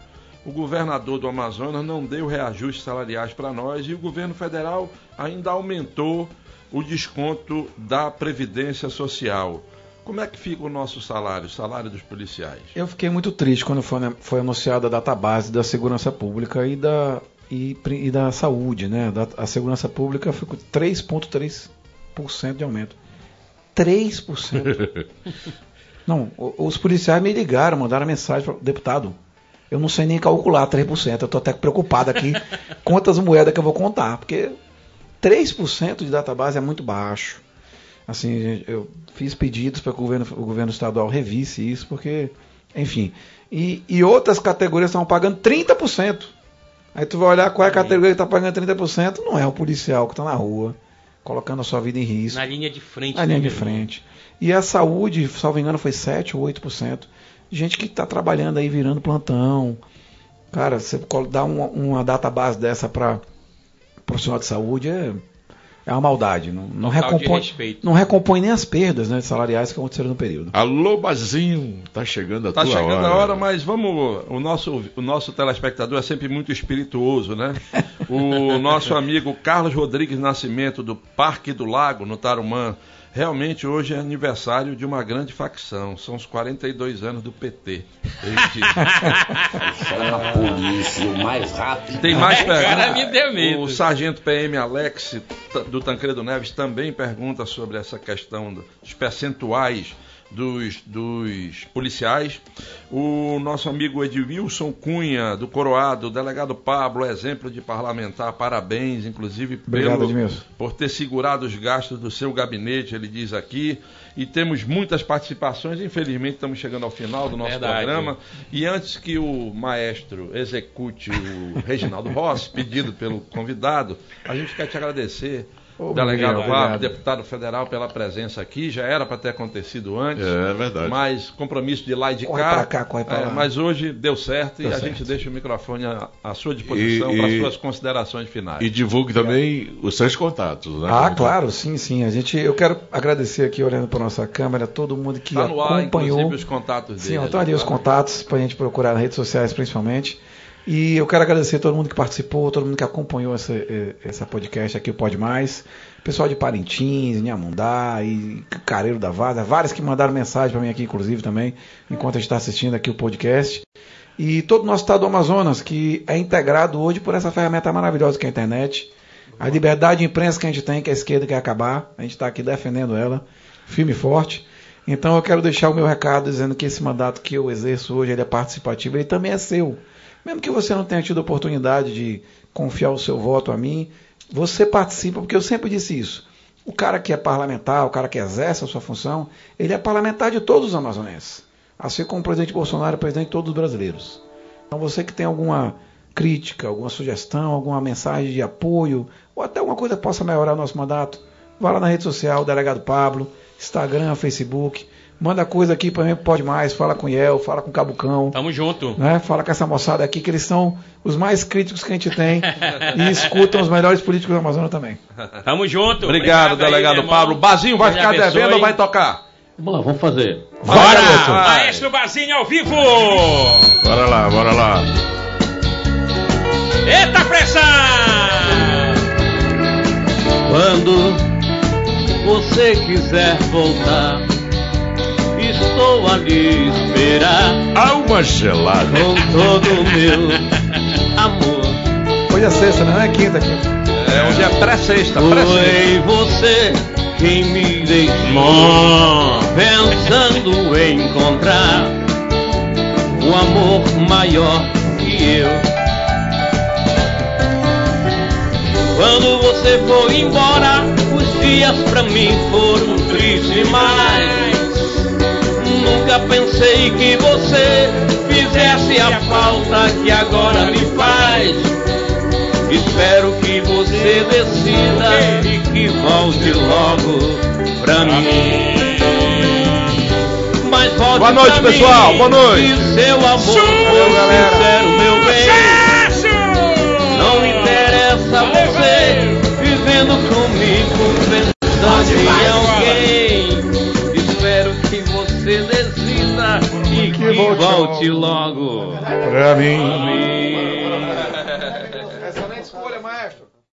O governador do Amazonas não deu reajustes salariais para nós e o governo federal ainda aumentou o desconto da Previdência Social. Como é que fica o nosso salário, o salário dos policiais? Eu fiquei muito triste quando foi anunciada a database da segurança pública e da saúde, né? A segurança pública ficou 3,3% de aumento. 3%! Não, os policiais me ligaram, mandaram mensagem para o deputado. Eu não sei nem calcular 3%, eu estou até preocupado aqui quantas moedas que eu vou contar, porque 3% de database é muito baixo. Assim, eu fiz pedidos para que o governo estadual revisse isso, porque, enfim. E outras categorias estão pagando 30%. Aí tu vai olhar qual é a categoria que está pagando 30%, não é o policial que está na rua, colocando a sua vida em risco. Na linha de frente. Na linha de frente. E a saúde, salvo engano, foi 7% ou 8%. Gente que está trabalhando aí, virando plantão. Cara, você dá uma database dessa para profissional de saúde é uma maldade. Não recompõe nem as perdas, né, salariais que aconteceram no período. Alô, Bazinho, está chegando a tua hora. Está chegando a hora, mas vamos... O nosso telespectador é sempre muito espirituoso, né? O nosso amigo Carlos Rodrigues Nascimento, do Parque do Lago, no Tarumã. Realmente hoje é aniversário de uma grande facção, são os 42 anos do PT. A polícia mais rápido. Tem mais perguntas. O sargento PM Alex do Tancredo Neves também pergunta sobre essa questão dos percentuais dos policiais. O nosso amigo Edilson Cunha, do Coroado, o delegado Pablo, exemplo de parlamentar, parabéns, inclusive por ter segurado os gastos do seu gabinete, ele diz aqui. E temos muitas participações, infelizmente estamos chegando ao final do nosso programa. E antes que o maestro execute o Reginaldo Rossi, pedido pelo convidado, a gente quer te agradecer. Delegado Pablo, deputado federal, pela presença aqui, já era para ter acontecido antes, verdade. Mas compromisso de lá e de cá, corre para lá. Mas hoje deu certo e a gente deixa o microfone à sua disposição para as suas considerações finais. E divulgue também os seus contatos, né? Claro, sim. Eu quero agradecer aqui, olhando para a nossa câmera, todo mundo que acompanhou. Está no ar, inclusive, os contatos dele. Sim, eu estou ali os contatos para a gente procurar nas redes sociais, principalmente. E eu quero agradecer a todo mundo que participou, todo mundo que acompanhou essa podcast aqui, o PodMais, pessoal de Parintins, Inhamundá e Careiro da Vaza, vários que mandaram mensagem para mim aqui, inclusive, também, enquanto a gente está assistindo aqui o podcast. E todo o nosso estado do Amazonas, que é integrado hoje por essa ferramenta maravilhosa que é a internet. A liberdade de imprensa que a gente tem, que a esquerda quer acabar, a gente está aqui defendendo ela, firme e forte. Então eu quero deixar o meu recado dizendo que esse mandato que eu exerço hoje, ele é participativo, ele também é seu. Mesmo que você não tenha tido a oportunidade de confiar o seu voto a mim, você participa, porque eu sempre disse isso. O cara que é parlamentar, o cara que exerce a sua função, ele é parlamentar de todos os amazonenses. Assim como o presidente Bolsonaro é presidente de todos os brasileiros. Então você que tem alguma crítica, alguma sugestão, alguma mensagem de apoio, ou até alguma coisa que possa melhorar o nosso mandato, vá lá na rede social, Delegado Pablo, Instagram, Facebook... Manda coisa aqui para mim, pode mais. Fala com o Yel, fala com o Cabucão. Tamo junto. Né? Fala com essa moçada aqui, que eles são os mais críticos que a gente tem e escutam os melhores políticos do Amazonas também. Tamo junto. Obrigado delegado aí, Pablo. Bazinho vai ficar devendo ou vai tocar? Vamos lá, vamos fazer. Bora! Maestro Bazinho ao vivo! Bora lá. Eita pressão! Quando você quiser voltar, estou a lhe esperar. Alma gelada. Com todo o meu amor. Hoje é sexta, não é quinta. Hoje é pré-sexta. Foi você quem me deixou pensando em encontrar um amor maior que eu. Quando você foi embora, os dias pra mim foram tristes demais. nunca pensei que você fizesse a falta que agora me faz. Espero que você decida e que volte logo pra mim. Mas volte. Boa noite, pessoal, boa noite. E seu amor for sincero, meu bem. Não interessa você vivendo comigo, pensando em alguém. Espero que você decida e que volte logo pra mim.